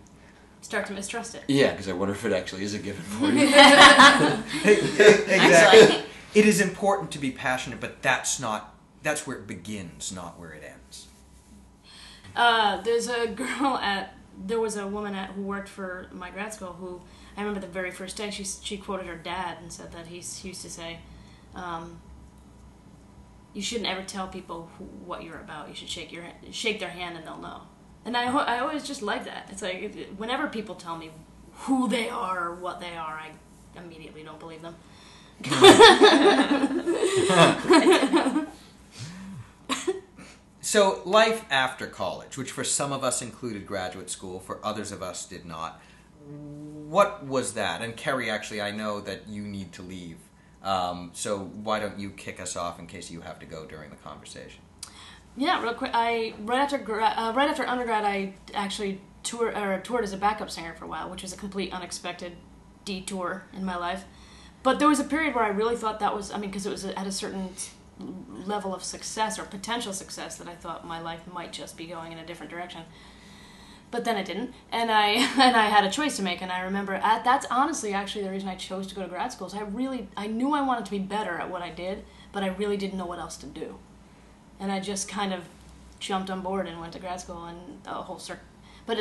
start to mistrust it. Yeah, because I wonder if it actually is a given for you. Exactly. It is important to be passionate, but that's where it begins, not where it ends. There was a woman who worked for my grad school who, I remember the very first day, she quoted her dad and said that he used to say, you shouldn't ever tell people what you're about. You should shake their hand and they'll know. And I always just like that. It's like, whenever people tell me who they are or what they are, I immediately don't believe them. So life after college, which for some of us included graduate school, for others of us did not. What was that? And Kerry, actually, I know that you need to leave, so why don't you kick us off in case you have to go during the conversation? Yeah, real quick. Right after undergrad, I actually toured as a backup singer for a while, which was a complete unexpected detour in my life. But there was a period where I really thought that was, because it was at a certain level of success or potential success that I thought my life might just be going in a different direction. but then it didn't, and I had a choice to make, and I remember that's honestly actually the reason I chose to go to grad school. So I knew I wanted to be better at what I did, but I really didn't know what else to do, and I just kind of jumped on board and went to grad school and a whole circle. But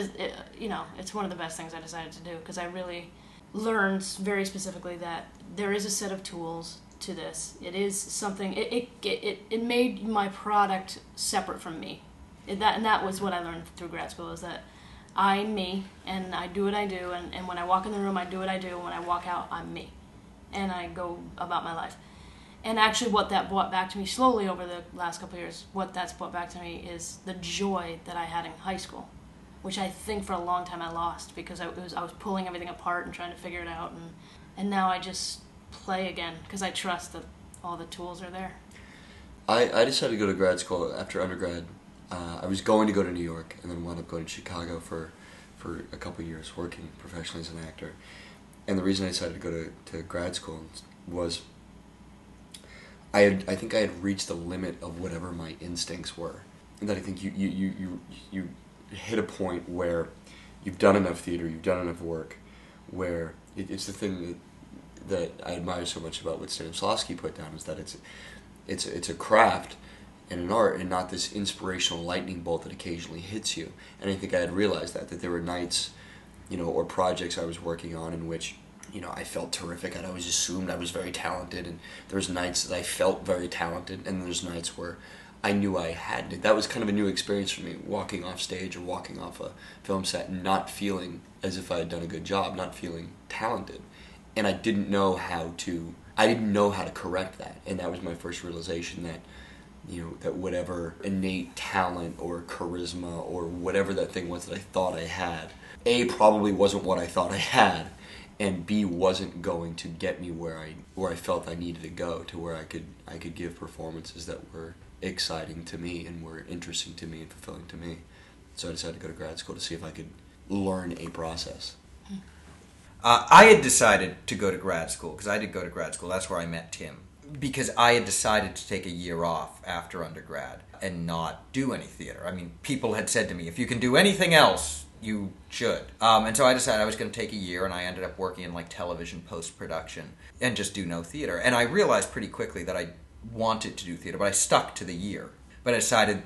you know, it's one of the best things I decided to do, because I really learned very specifically that there is a set of tools to this. It is something. It made my product separate from me. And that was what I learned through grad school, is that I'm me, and I do what I do, and when I walk in the room, I do what I do, and when I walk out, I'm me, and I go about my life. And actually what that brought back to me slowly over the last couple of years, what that's brought back to me is the joy that I had in high school, which I think for a long time I lost, because I was pulling everything apart and trying to figure it out, and now I just play again, because I trust that all the tools are there. I decided to go to grad school after undergrad. I was going to go to New York, and then wound up going to Chicago for a couple years, working professionally as an actor. And the reason I decided to go to grad school was I think I had reached the limit of whatever my instincts were. And that I think you hit a point where you've done enough theater, you've done enough work, where it's the thing that I admire so much about what Stanislavski put down, is that it's a craft and an art, and not this inspirational lightning bolt that occasionally hits you. And I think I had realized that there were nights, you know, or projects I was working on in which, you know, I felt terrific. I'd always assumed I was very talented, and there's nights that I felt very talented, and there's nights where I knew I had it. That was kind of a new experience for me, walking off stage or walking off a film set and not feeling as if I had done a good job, not feeling talented. And I didn't know how to correct that. And that was my first realization that, you know, that whatever innate talent or charisma or whatever that thing was that I thought I had, A, probably wasn't what I thought I had, and B, wasn't going to get me where I felt I needed to go, to where I could give performances that were exciting to me and were interesting to me and fulfilling to me. So I decided to go to grad school to see if I could learn a process. I had decided to go to grad school, because I did go to grad school. That's where I met Tim. Because I had decided to take a year off after undergrad and not do any theater. I mean, people had said to me, if you can do anything else, you should. And so I decided I was going to take a year, and I ended up working in like television post-production and just do no theater. And I realized pretty quickly that I wanted to do theater, but I stuck to the year. But I decided,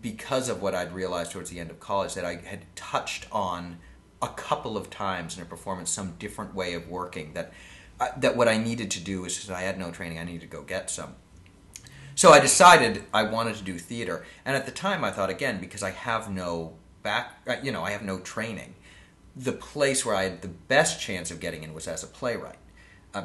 because of what I'd realized towards the end of college, that I had touched on a couple of times in a performance some different way of working, that what I needed to do is, I had no training, I needed to go get some. So I decided I wanted to do theater. And at the time I thought, again, because I have no I have no training, the place where I had the best chance of getting in was as a playwright.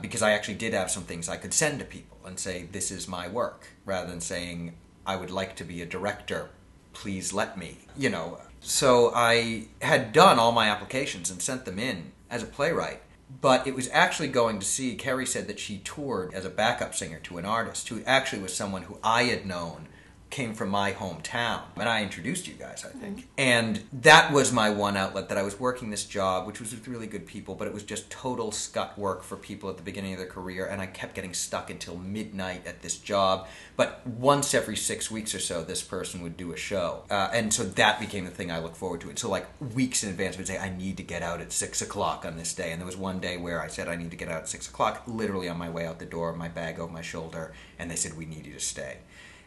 Because I actually did have some things I could send to people and say, this is my work, rather than saying, I would like to be a director, please let me, you know. So I had done all my applications and sent them in as a playwright. But it was actually going to see, Carrie said that she toured as a backup singer to an artist who actually was someone who I had known, came from my hometown. And I introduced you guys, I think. Mm-hmm. And that was my one outlet, that I was working this job, which was with really good people, but it was just total scut work for people at the beginning of their career. And I kept getting stuck until midnight at this job. But once every 6 weeks or so, this person would do a show. And so that became the thing I look forward to. And so like weeks in advance, I would say, I need to get out at 6 o'clock on this day. And there was one day where I said, I need to get out at 6 o'clock, literally on my way out the door, my bag over my shoulder. And they said, we need you to stay.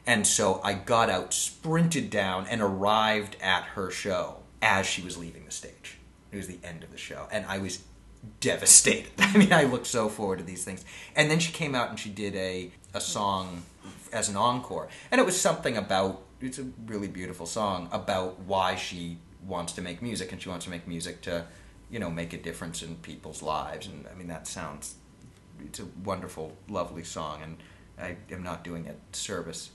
And so I got out, sprinted down, and arrived at her show as she was leaving the stage. It was the end of the show. And I was devastated. I mean, I looked so forward to these things. And then she came out and she did a song as an encore. And it was something about, it's a really beautiful song, about why she wants to make music. And she wants to make music to, you know, make a difference in people's lives. And I mean, that sounds, it's a wonderful, lovely song. And I am not doing it service.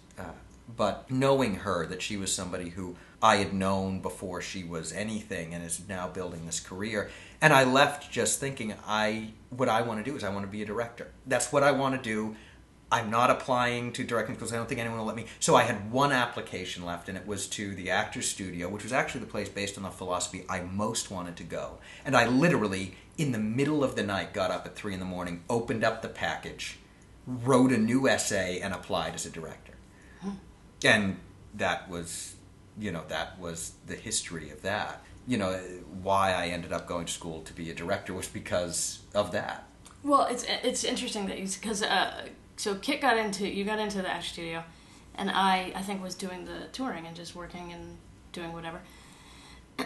But knowing her, that she was somebody who I had known before she was anything and is now building this career. And I left just thinking, what I want to do is I want to be a director. That's what I want to do. I'm not applying to directing schools. I don't think anyone will let me. So I had one application left, and it was to the Actors Studio, which was actually the place based on the philosophy I most wanted to go. And I literally, in the middle of the night, got up at 3 a.m, opened up the package, wrote a new essay, and applied as a director. And that was the history of that. you know, why I ended up going to school to be a director was because of that. Well, it's interesting that you, because so Kit got into, you got into the Actors Studio, and I think was doing the touring and just working and doing whatever.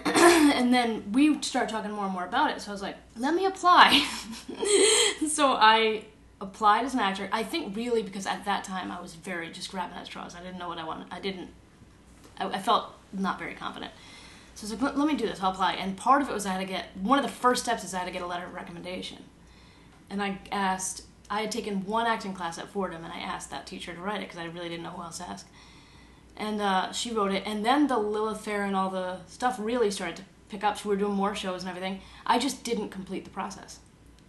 And then we started talking more and more about it, so I was like, let me apply. So I applied as an actor, I think really because at that time I was very just grabbing at straws. I didn't know what I wanted. I felt not very confident. So I was like, let me do this, I'll apply. And part of it was I had to get, one of the first steps is I had to get a letter of recommendation. And I had taken one acting class at Fordham, and I asked that teacher to write it because I really didn't know who else to ask. And she wrote it, and then the Lilith Fair and all the stuff really started to pick up. So we were doing more shows and everything. I just didn't complete the process.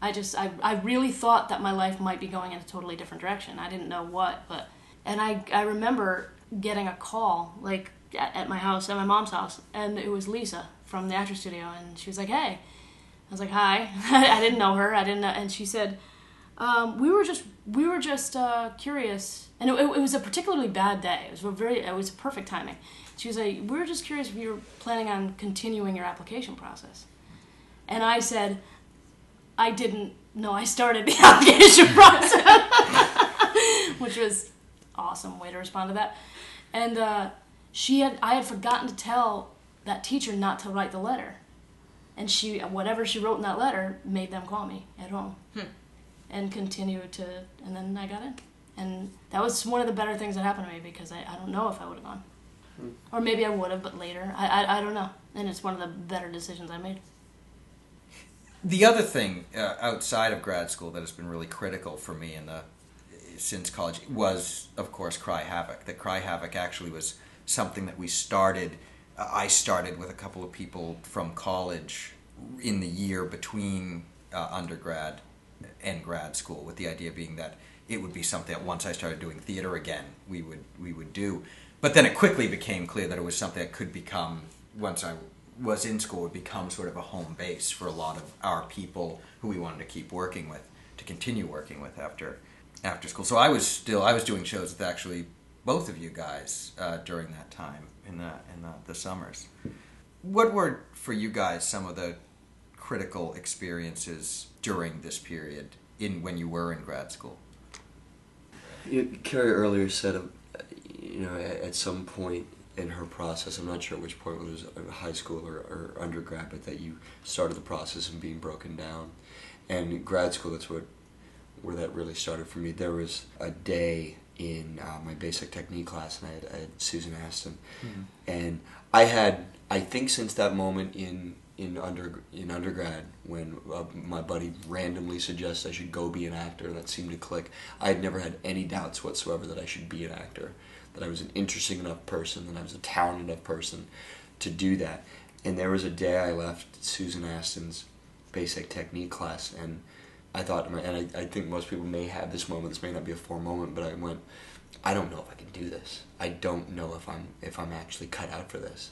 I really thought that my life might be going in a totally different direction. I didn't know what, but... And I remember getting a call, like, at my house, at my mom's house, and it was Lisa from the Actors Studio, and she was like, hey. I was like, hi. I didn't know her, I didn't know, and she said... We were just curious, and it was a particularly bad day. It was perfect timing. She was like, we were just curious if you were planning on continuing your application process. And I said, I didn't know, I started the application process, which was awesome way to respond to that. And I had forgotten to tell that teacher not to write the letter, and whatever she wrote in that letter made them call me at home. And continued to, and then I got in. And that was one of the better things that happened to me, because I don't know if I would have gone. Or maybe I would have, but later. I don't know. And it's one of the better decisions I made. The other thing outside of grad school that has been really critical for me since college was, of course, Cry Havoc. That Cry Havoc actually was something that we started. I started with a couple of people from college in the year between undergrad and grad school, with the idea being that it would be something that once I started doing theater again, we would do. But then it quickly became clear that it was something that could become, once I was in school, it would become sort of a home base for a lot of our people who we wanted to keep working with, to continue working with after school. So I was doing shows with actually both of you guys during that time in the summers. What were for you guys some of the critical experiences during this period when you were in grad school? You know, Carrie earlier said, you know, at some point in her process, I'm not sure at which point it was high school or undergrad, but that you started the process of being broken down. And grad school, that's where that really started for me. There was a day in my basic technique class, and I had Susan Aston. Mm-hmm. And I had, I think since that moment in undergrad, when my buddy randomly suggests I should go be an actor, and that seemed to click, I had never had any doubts whatsoever that I should be an actor, that I was an interesting enough person, that I was a talented enough person to do that. And there was a day I left Susan Aston's basic technique class, and I thought, and I think most people may have this moment, this may not be a full moment, but I went, I don't know if I can do this. I don't know if I'm actually cut out for this.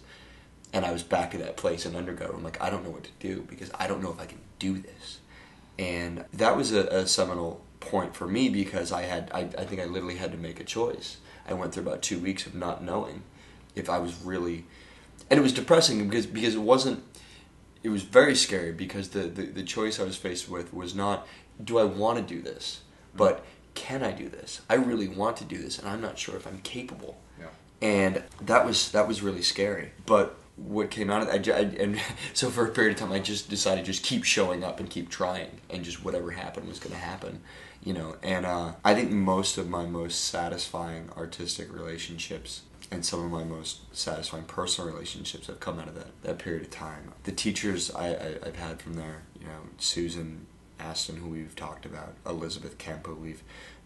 And I was back at that place in undergrad. I'm like, I don't know what to do, because I don't know if I can do this. And that was a seminal point for me, because I think I literally had to make a choice. I went through about 2 weeks of not knowing if I was really, and it was depressing because it wasn't, it was very scary, because the choice I was faced with was not, do I want to do this? But can I do this? I really want to do this, and I'm not sure if I'm capable. Yeah. And that was really scary. But what came out of that, and so for a period of time, I just decided just keep showing up and keep trying, and just whatever happened was going to happen, you know. And I think most of my most satisfying artistic relationships and some of my most satisfying personal relationships have come out of that period of time. The teachers I've had from there, you know, Susan Aston, who we've talked about, Elizabeth Kemp, who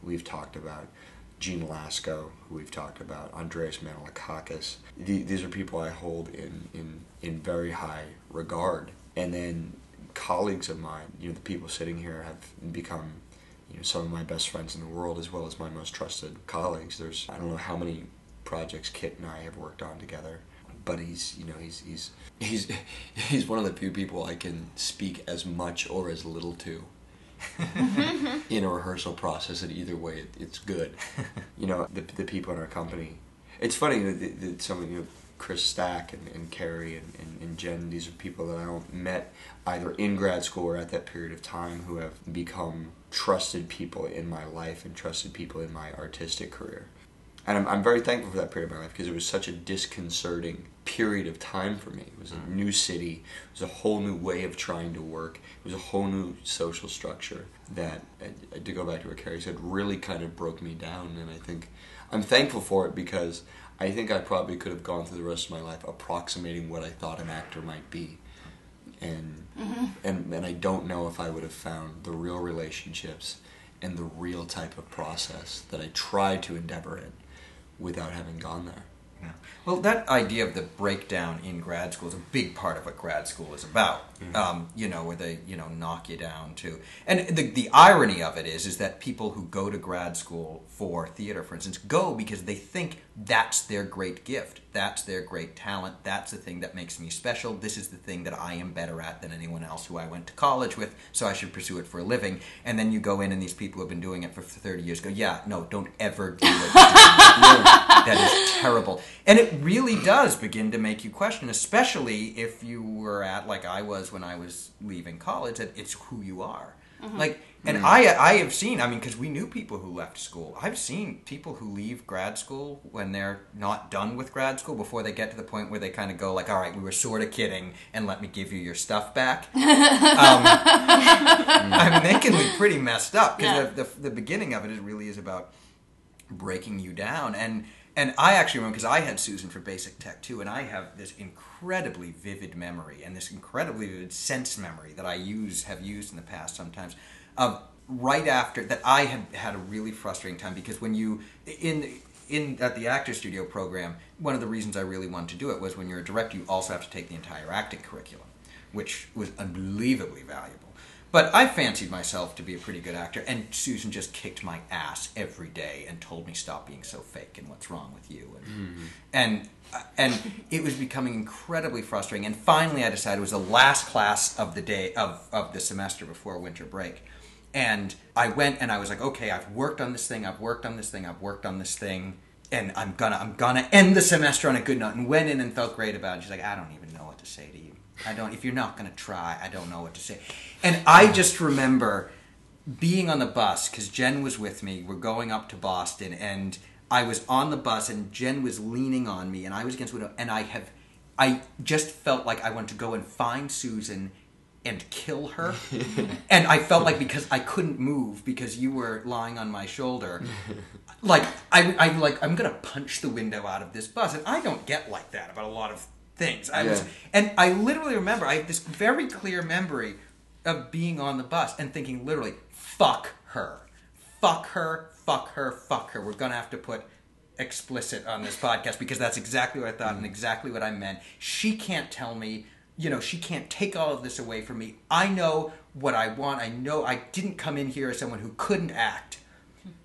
we've talked about, Jean Lasco, who we've talked about, Andreas Manilakakis. These are people I hold in very high regard. And then colleagues of mine, you know, the people sitting here have become, you know, some of my best friends in the world, as well as my most trusted colleagues. There's, I don't know how many projects Kit and I have worked on together, but he's, you know, he's one of the few people I can speak as much or as little to in a rehearsal process, and either way it's good. You know, the people in our company, it's funny that some of, you know, Chris Stack and Carrie and Jen. These are people that I met either in grad school or at that period of time who have become trusted people in my life and trusted people in my artistic career. And I'm very thankful for that period of my life because it was such a disconcerting period of time for me. It was a new city. It was a whole new way of trying to work. It was a whole new social structure that, to go back to what Carrie said, really kind of broke me down. And I think I'm thankful for it because I think I probably could have gone through the rest of my life approximating what I thought an actor might be. And I don't know if I would have found the real relationships and the real type of process that I tried to endeavor in without having gone there. Yeah. Well, that idea of the breakdown in grad school is a big part of what grad school is about. Mm-hmm. You know, where they, you know, knock you down to. And the irony of it is that people who go to grad school for theater, for instance, go because they think that's their great gift. That's their great talent. That's the thing that makes me special. This is the thing that I am better at than anyone else who I went to college with, so I should pursue it for a living. And then you go in and these people who have been doing it for 30 years go, yeah, no, don't ever do what you're doing. That is terrible. And it really does begin to make you question, especially if you were at, like I was when I was leaving college, that it's who you are. Mm-hmm. Like, and I have seen, I mean, because we knew people who left school. I've seen people who leave grad school when they're not done with grad school before they get to the point where they kind of go like, all right, we were sort of kidding, and let me give you your stuff back. I mean, they can be pretty messed up because the beginning of it is really is about breaking you down. And I actually remember, because I had Susan for Basic Tech too, and I have this incredibly vivid memory and this incredibly vivid sense memory that I have used in the past sometimes of right after that I had had a really frustrating time because when you in at the Actors Studio program, one of the reasons I really wanted to do it was when you're a director, you also have to take the entire acting curriculum, which was unbelievably valuable. But I fancied myself to be a pretty good actor, and Susan just kicked my ass every day and told me, stop being so fake and what's wrong with you. And it was becoming incredibly frustrating. And finally I decided it was the last class of the day of the semester before winter break. And I went and I was like, okay, I've worked on this thing, and I'm gonna end the semester on a good note. And went in and felt great about it. She's like, I don't even know what to say to you. If you're not going to try, I don't know what to say. And I just remember being on the bus, because Jen was with me, we're going up to Boston, and I was on the bus, and Jen was leaning on me, and I was against the window, and I just felt like I wanted to go and find Susan and kill her. And I felt like, because I couldn't move, because you were lying on my shoulder, like, I'm going to punch the window out of this bus. And I don't get like that about a lot of things. I literally remember, I have this very clear memory of being on the bus and thinking literally, fuck her. We're going to have to put explicit on this podcast because that's exactly what I thought and exactly what I meant. She can't tell me, you know, she can't take all of this away from me. I know what I want. I know I didn't come in here as someone who couldn't act.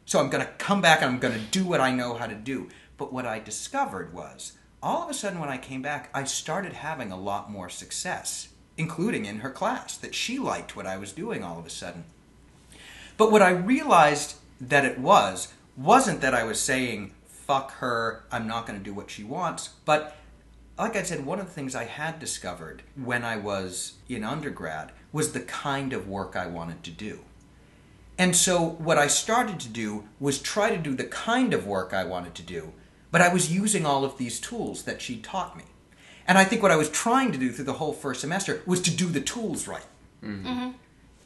So I'm going to come back and I'm going to do what I know how to do. But what I discovered was, all of a sudden when I came back, I started having a lot more success, including in her class, that she liked what I was doing all of a sudden. But what I realized that it wasn't that I was saying, fuck her, I'm not going to do what she wants, but like I said, one of the things I had discovered when I was in undergrad was the kind of work I wanted to do. And so what I started to do was try to do the kind of work I wanted to do, but I was using all of these tools that she taught me. And I think what I was trying to do through the whole first semester was to do the tools right. Mm-hmm. Mm-hmm.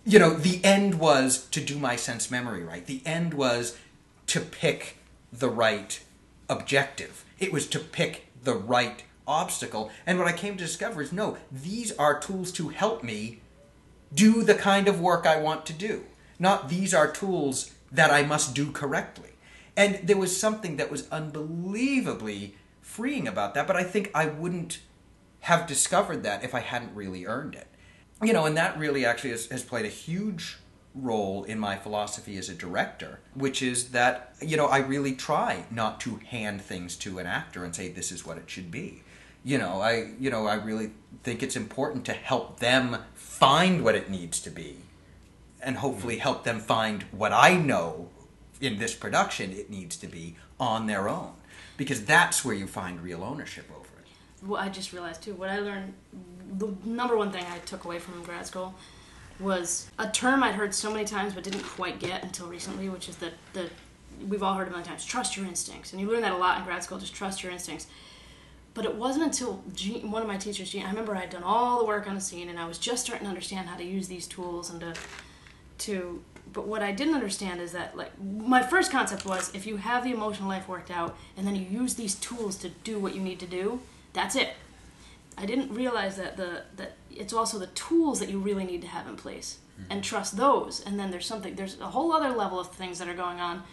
You know, the end was to do my sense memory right. The end was to pick the right objective. It was to pick the right obstacle. And what I came to discover is, no, these are tools to help me do the kind of work I want to do. Not these are tools that I must do correctly. And there was something that was unbelievably freeing about that, but I think I wouldn't have discovered that if I hadn't really earned it. You know, and that really actually has played a huge role in my philosophy as a director, which is that, you know, I really try not to hand things to an actor and say, this is what it should be. I really think it's important to help them find what it needs to be and hopefully help them find what I know in this production it needs to be on their own, because that's where you find real ownership over it. well, I just realized too, what I learned, the number one thing I took away from grad school was a term I'd heard so many times but didn't quite get until recently, which is the we've all heard a million times, trust your instincts. And you learn that a lot in grad school, just trust your instincts. But it wasn't until one of my teachers, Jean, I remember I had done all the work on the scene and I was just starting to understand how to use these tools and to but what I didn't understand is that, like, my first concept was if you have the emotional life worked out and then you use these tools to do what you need to do, that's it. I didn't realize that that it's also the tools that you really need to have in place and trust those. And then there's a whole other level of things that are going on,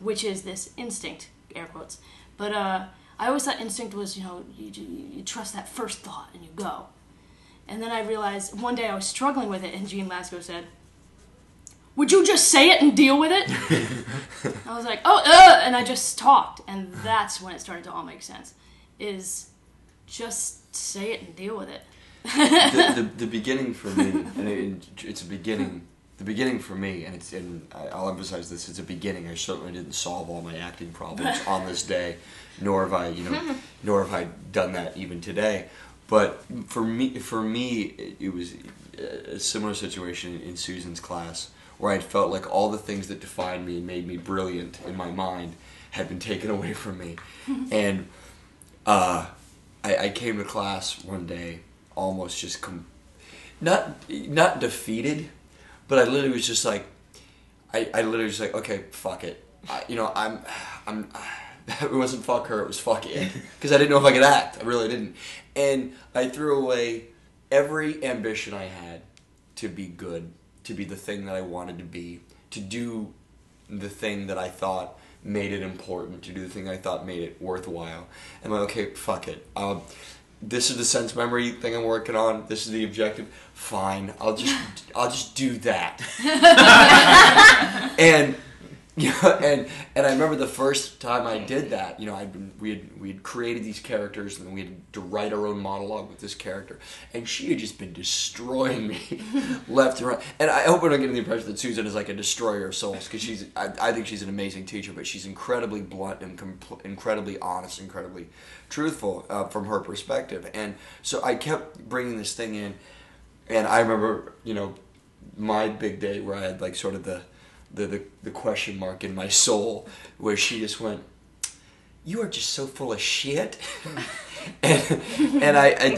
which is this instinct, air quotes. But I always thought instinct was, you know, you trust that first thought and you go. And then I realized one day I was struggling with it, and Jean Lasco said, "Would you just say it and deal with it?" I was like, and I just talked. And that's when it started to all make sense, is just say it and deal with it. the beginning for me, and it's a beginning, the beginning for me, and I'll emphasize this, it's a beginning. I certainly didn't solve all my acting problems on this day, nor have I done that even today. But for me, it was a similar situation in Susan's class, where I felt like all the things that defined me and made me brilliant in my mind had been taken away from me. And I came to class one day almost just not defeated, but I literally was just like, I literally was like, okay, fuck it. It wasn't fuck her, it was fuck it. Because I didn't know if I could act. I really didn't. And I threw away every ambition I had to be good, to be the thing that I wanted to be, to do the thing that I thought made it important, to do the thing I thought made it worthwhile. And I'm like, okay, fuck it. This is the sense memory thing I'm working on. This is the objective. Fine, I'll just do that. And I remember the first time I did that. You know, we had created these characters, and we had to write our own monologue with this character, and she had just been destroying me left and right. And I hope we're not getting the impression that Susan is like a destroyer of souls, because I think she's an amazing teacher, but she's incredibly blunt and incredibly honest, incredibly truthful from her perspective. And so I kept bringing this thing in, and I remember, you know, my big day where I had like sort of the question mark in my soul, where she just went, "You are just so full of shit." and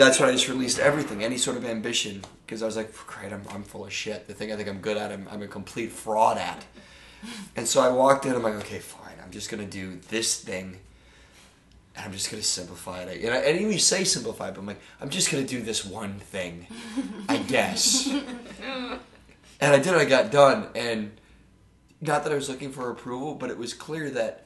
that's when I just released everything, any sort of ambition, because I was like, "Great, I'm full of shit. The thing I think I'm good at, I'm a complete fraud at." And so I walked in. I'm like, "Okay, fine. I'm just gonna do this thing, and I'm just gonna simplify it." And I didn't even say simplify, but I'm like, "I'm just gonna do this one thing, I guess." And I did. I got done, and not that I was looking for approval, but it was clear that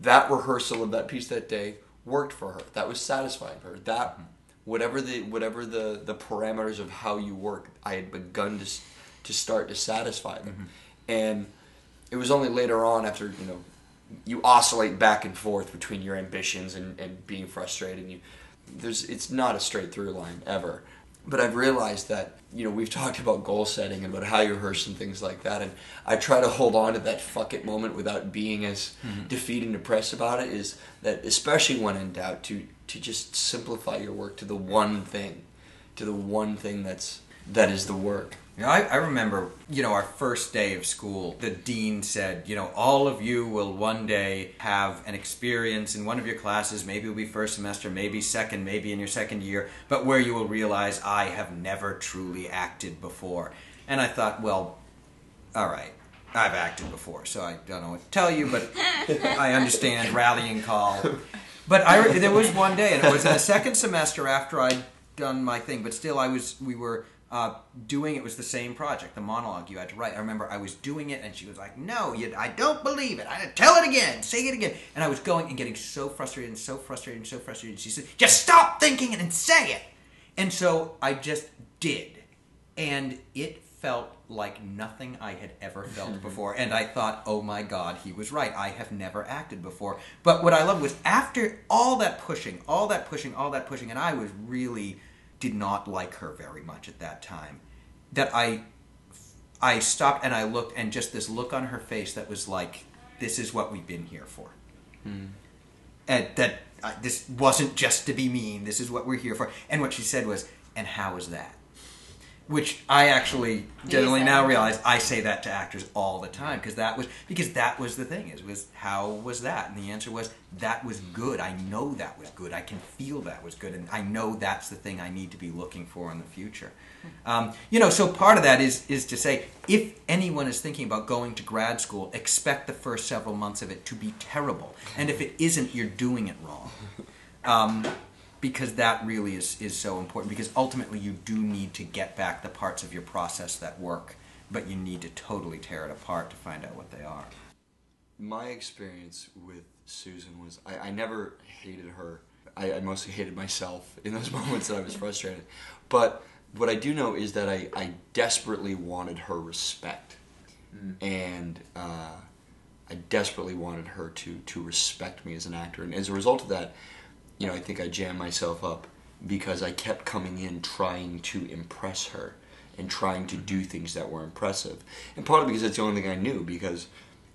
that rehearsal of that piece that day worked for her. That was satisfying for her. That whatever the parameters of how you work, I had begun to start to satisfy them. Mm-hmm. And it was only later on, after, you know, you oscillate back and forth between your ambitions and being frustrated. And it's not a straight through line ever. But I've realized that, you know, we've talked about goal setting and about how you rehearse and things like that, and I try to hold on to that fuck it moment without being as defeated and depressed about it, is that, especially when in doubt, to just simplify your work to the one thing, that is the work. You know, I remember, you know, our first day of school, the dean said, you know, all of you will one day have an experience in one of your classes, maybe it'll be first semester, maybe second, maybe in your second year, but where you will realize I have never truly acted before. And I thought, well, all right, I've acted before, so I don't know what to tell you, but I understand, rallying call. But there was one day, and it was in the second semester after I'd done my thing, but still we were doing it was the same project, the monologue you had to write. I remember I was doing it, and she was like, "No, I don't believe it. Tell it again. Say it again." And I was going and getting so frustrated. And she said, "Just stop thinking it and say it." And so I just did. And it felt like nothing I had ever felt before. And I thought, oh my God, he was right. I have never acted before. But what I loved was, after all that pushing, and I was really... did not like her very much at that time, that I stopped and I looked, and just this look on her face that was like, this is what we've been here for. Mm. And that This wasn't just to be mean. This is what we're here for. And what she said was, and how is that? Which I actually generally now realize I say that to actors all the time, because that was the thing, was how was that? And the answer was, that was good. I know that was good. I can feel that was good. And I know that's the thing I need to be looking for in the future. You know, so part of that is to say, if anyone is thinking about going to grad school, expect the first several months of it to be terrible. And if it isn't, you're doing it wrong. Because that really is so important, because ultimately you do need to get back the parts of your process that work, but you need to totally tear it apart to find out what they are. My experience with Susan was, I never hated her. I mostly hated myself in those moments that I was frustrated. But what I do know is that I desperately wanted her respect. Mm. And I desperately wanted her to respect me as an actor. And as a result of that, you know, I think I jammed myself up because I kept coming in trying to impress her and trying to do things that were impressive. And partly because that's the only thing I knew, because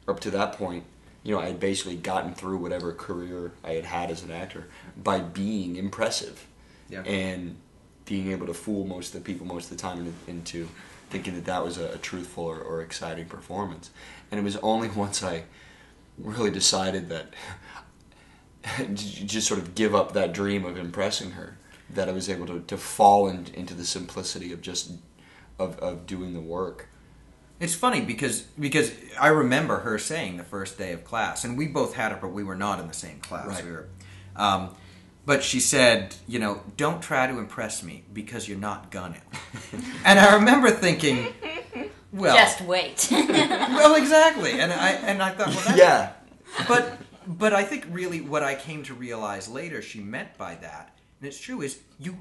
up to that point, you know, I had basically gotten through whatever career I had had as an actor by being impressive. Yeah. And being able to fool most of the people most of the time into thinking that that was a truthful or exciting performance. And it was only once I really decided that just sort of give up that dream of impressing her, that I was able to fall into the simplicity of just of doing the work. It's funny because I remember her saying the first day of class, and we both had it, but we were not in the same class. Right. We were, but she said, you know, don't try to impress me because you're not gonna. And I remember thinking, well, just wait. Well, exactly. And I thought, well, that's, yeah, but. But I think really what I came to realize later she meant by that, and it's true, is you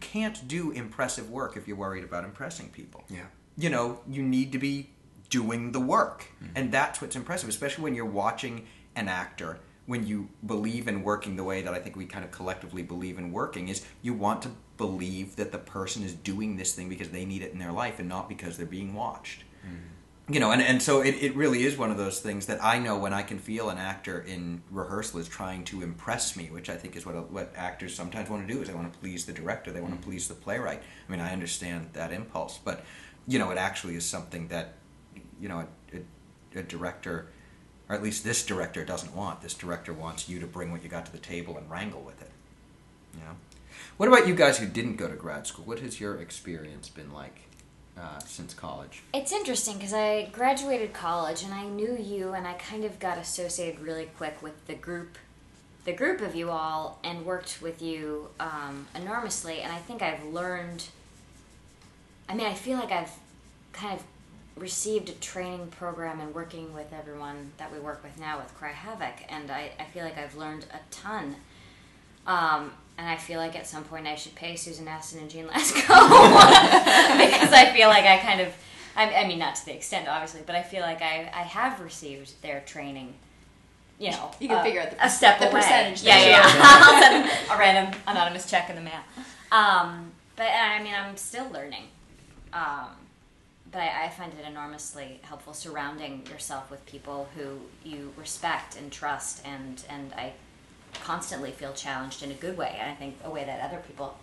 can't do impressive work if you're worried about impressing people. Yeah. You know, you need to be doing the work. Mm-hmm. And that's what's impressive, especially when you're watching an actor, when you believe in working the way that I think we kind of collectively believe in working, is you want to believe that the person is doing this thing because they need it in their life and not because they're being watched. Mm-hmm. You know, and so it really is one of those things that I know when I can feel an actor in rehearsal is trying to impress me, which I think is what actors sometimes want to do, is they want to please the director, they want to please the playwright. I mean, I understand that impulse, but, you know, it actually is something that, you know, a director, or at least this director doesn't want. This director wants you to bring what you got to the table and wrangle with it, you know? What about you guys who didn't go to grad school? What has your experience been like? Since college. It's interesting because I graduated college and I knew you, and I kind of got associated really quick with the group of you all, and worked with you enormously. And I think I've learned, I mean, I feel like I've kind of received a training program in working with everyone that we work with now with Cry Havoc, and I feel like I've learned a ton. And I feel like at some point I should pay Susan Aston and Jean Lasco because I feel like I kind of, I mean, not to the extent, obviously, but I feel like I have received their training, you know. You can figure out the percentage. Yeah. I'll send a random anonymous check in the mail. But I mean, I'm still learning. But I find it enormously helpful surrounding yourself with people who you respect and trust, and I constantly feel challenged in a good way, and I think a way that other people,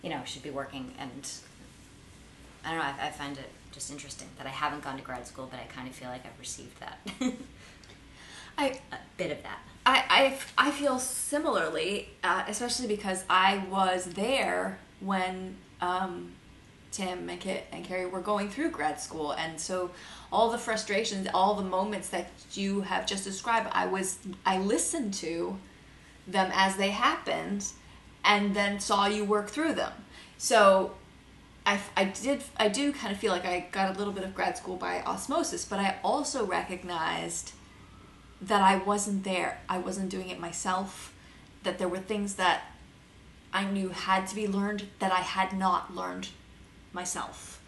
you know, should be working. And I don't know, I find it just interesting that I haven't gone to grad school, but I kind of feel like I've received that. A bit of that. I feel similarly, especially because I was there when Tim and Kit and Carrie were going through grad school, and so all the frustrations, all the moments that you have just described, I listened to them as they happened, and then saw you work through them. So I do kind of feel like I got a little bit of grad school by osmosis, but I also recognized that I wasn't there. I wasn't doing it myself, that there were things that I knew had to be learned that I had not learned myself.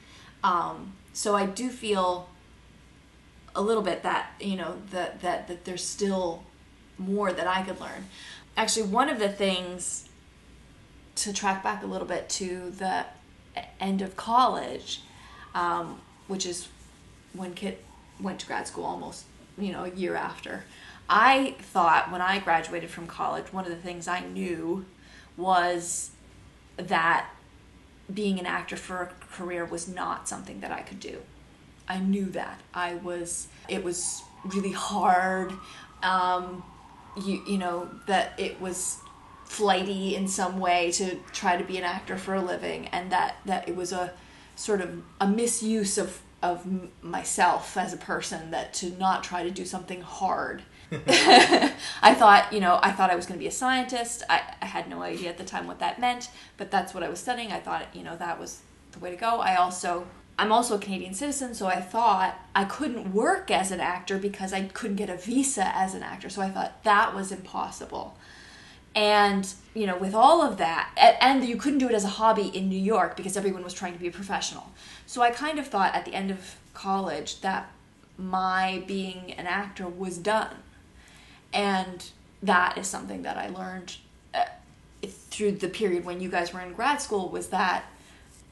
So I do feel a little bit that, you know, that there's still more that I could learn. Actually, one of the things, to track back a little bit to the end of college, which is when Kit went to grad school almost, you know, a year after, I thought when I graduated from college, one of the things I knew was that being an actor for a career was not something that I could do. I knew that. It was really hard, you know, that it was flighty in some way to try to be an actor for a living, and that it was a sort of a misuse of myself as a person, that to not try to do something hard. I thought I was going to be a scientist. I had no idea at the time what that meant, but that's what I was studying. I thought, you know, that was the way to go. I'm also a Canadian citizen, so I thought I couldn't work as an actor because I couldn't get a visa as an actor. So I thought that was impossible. And, you know, with all of that, and you couldn't do it as a hobby in New York because everyone was trying to be a professional. So I kind of thought at the end of college that my being an actor was done. And that is something that I learned through the period when you guys were in grad school, was that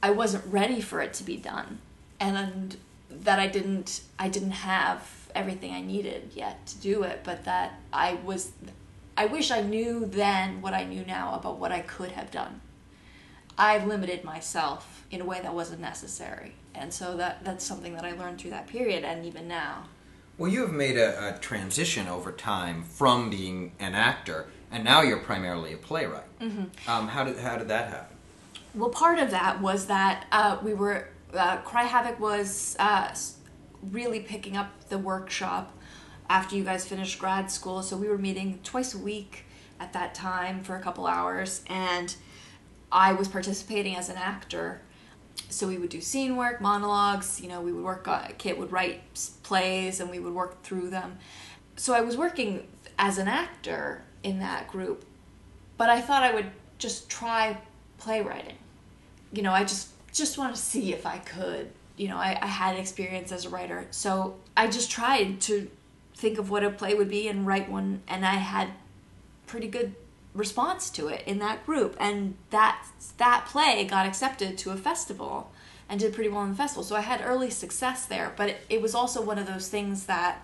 I wasn't ready for it to be done, and that I didn't have everything I needed yet to do it, but that I wish I knew then what I knew now about what I could have done. I limited myself in a way that wasn't necessary. And so that's something that I learned through that period and even now. Well, you have made a transition over time from being an actor, and now you're primarily a playwright. Mm-hmm. How did that happen? Well, part of that was that Cry Havoc was really picking up the workshop after you guys finished grad school, so we were meeting twice a week at that time for a couple hours, and I was participating as an actor. So we would do scene work, monologues, you know, we would work on, Kit would write plays and we would work through them. So I was working as an actor in that group, but I thought I would just try playwriting. You know, I just wanted to see if I could. You know, I had experience as a writer, so I just tried to think of what a play would be and write one, and I had pretty good response to it in that group, and that play got accepted to a festival and did pretty well in the festival, so I had early success there. But it was also one of those things that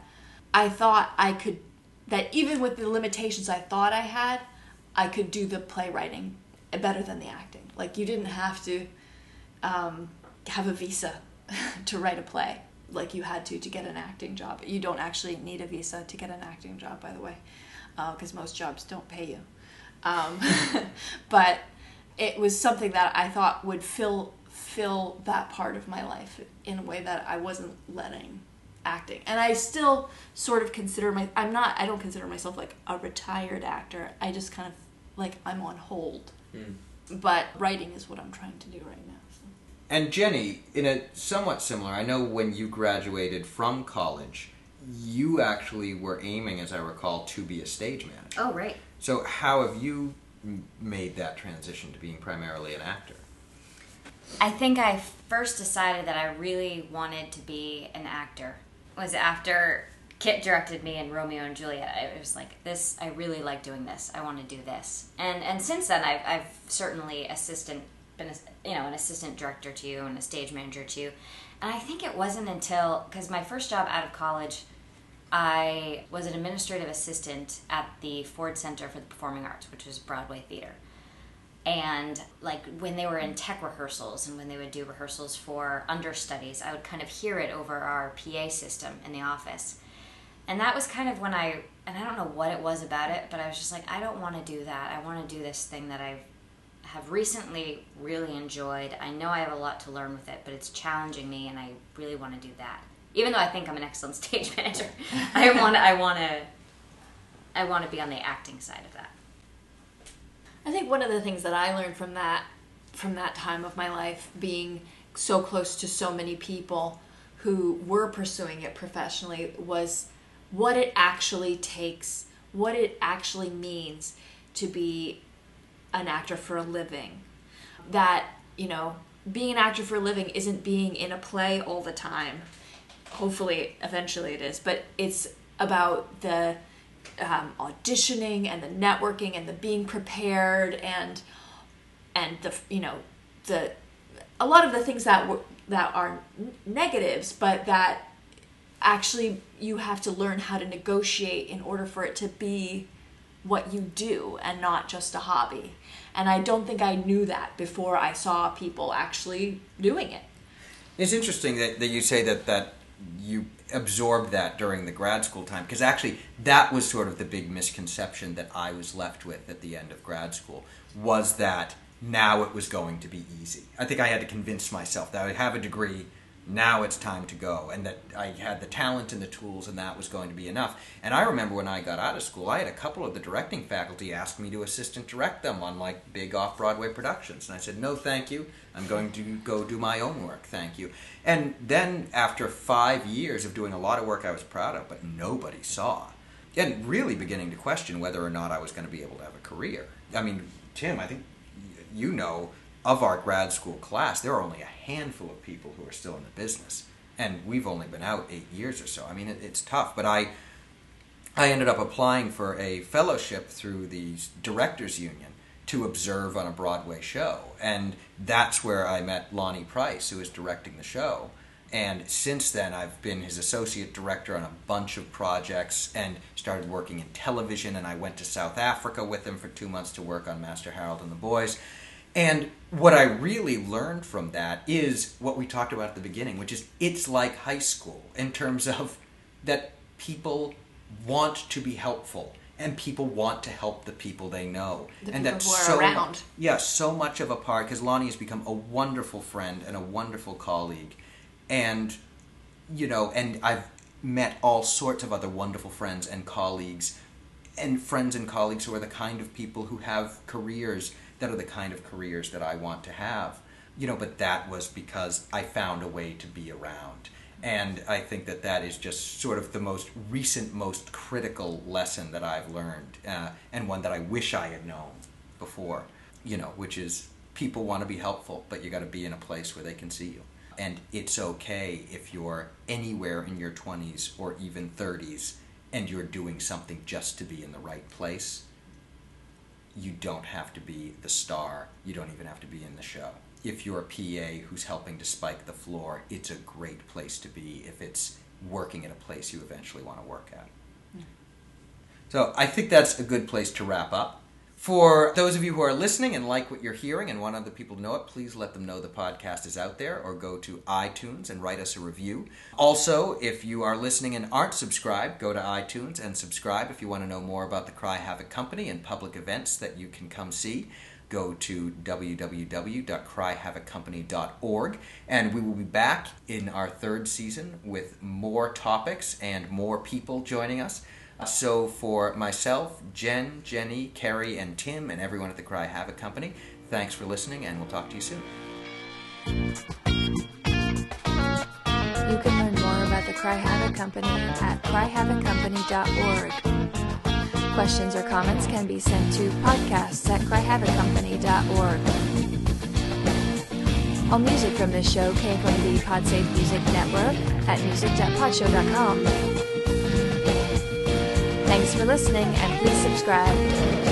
I thought I could, that even with the limitations I thought I had, I could do the playwriting better than the acting. Like, you didn't have to have a visa to write a play like you had to get an acting job. You don't actually need a visa to get an acting job, by the way, because most jobs don't pay you. But it was something that I thought would fill that part of my life in a way that I wasn't letting acting. And I still sort of consider I don't consider myself like a retired actor. I just kind of, like, I'm on hold. Mm. But writing is what I'm trying to do right now. So. And Jenny, in a somewhat similar, I know when you graduated from college, you actually were aiming, as I recall, to be a stage manager. Oh, right. So how have you made that transition to being primarily an actor? I think I first decided that I really wanted to be an actor. It was after Kit directed me in Romeo and Juliet. I was like, this, I really like doing this. I want to do this. And since then, I've certainly been an assistant director to you and a stage manager to you. And I think it wasn't until, because my first job out of college, I was an administrative assistant at the Ford Center for the Performing Arts, which was Broadway theater. And like when they were in tech rehearsals and when they would do rehearsals for understudies, I would kind of hear it over our PA system in the office. And that was kind of when I don't know what it was about it, but I was just like, I don't want to do that. I want to do this thing that I have recently really enjoyed. I know I have a lot to learn with it, but it's challenging me and I really want to do that. Even though I think I'm an excellent stage manager, I want to be on the acting side of that. I think one of the things that I learned from that time of my life, being so close to so many people who were pursuing it professionally, was what it actually takes, what it actually means to be an actor for a living. That, you know, being an actor for a living isn't being in a play all the time. Hopefully, eventually it is, but it's about the auditioning and the networking and the being prepared and the, you know, the a lot of the things that are negatives, but that actually you have to learn how to negotiate in order for it to be what you do and not just a hobby. And I don't think I knew that before I saw people actually doing it. It's interesting that you say that you absorbed that during the grad school time, because actually that was sort of the big misconception that I was left with at the end of grad school, was that now it was going to be easy. I think I had to convince myself that I would have a degree, now it's time to go, and that I had the talent and the tools and that was going to be enough. And I remember when I got out of school, I had a couple of the directing faculty ask me to assistant direct them on like big off-Broadway productions. And I said, no, thank you. I'm going to go do my own work, thank you. And then after 5 years of doing a lot of work I was proud of, but nobody saw, and really beginning to question whether or not I was going to be able to have a career. I mean, Tim, I think you know, of our grad school class, there are only a handful of people who are still in the business. And we've only been out 8 years or so. I mean, it's tough. But I ended up applying for a fellowship through the Directors Union to observe on a Broadway show. And that's where I met Lonnie Price, who is directing the show. And since then, I've been his associate director on a bunch of projects and started working in television. And I went to South Africa with him for 2 months to work on Master Harold and the Boys. And what I really learned from that is what we talked about at the beginning, which is it's like high school in terms of that people want to be helpful and people want to help the people they know. The and people that's who are so around. Yeah, so much of a part, because Lonnie has become a wonderful friend and a wonderful colleague. And, you know, and I've met all sorts of other wonderful friends and colleagues, and friends and colleagues who are the kind of people who have careers that are the kind of careers that I want to have, you know, but that was because I found a way to be around. And I think that that is just sort of the most recent, most critical lesson that I've learned, and one that I wish I had known before, you know, which is people want to be helpful, but you got to be in a place where they can see you. And it's okay if you're anywhere in your 20s or even 30s and you're doing something just to be in the right place. You don't have to be the star. You don't even have to be in the show. If you're a PA who's helping to spike the floor, it's a great place to be if it's working at a place you eventually want to work at. Yeah. So I think that's a good place to wrap up. For those of you who are listening and like what you're hearing and want other people to know it, please let them know the podcast is out there, or go to iTunes and write us a review. Also, if you are listening and aren't subscribed, go to iTunes and subscribe. If you want to know more about the Cry Havoc Company and public events that you can come see, go to www.cryhavoccompany.org. And we will be back in our third season with more topics and more people joining us. So for myself, Jen, Jenny, Carrie, and Tim, and everyone at the Cry Havoc Company, thanks for listening, and we'll talk to you soon. You can learn more about the Cry Havoc Company at cryhavoccompany.org. Questions or comments can be sent to podcasts@cryhavoccompany.org. All music from this show came from the PodSafe Music Network at music.podshow.com. Thanks for listening, and please subscribe.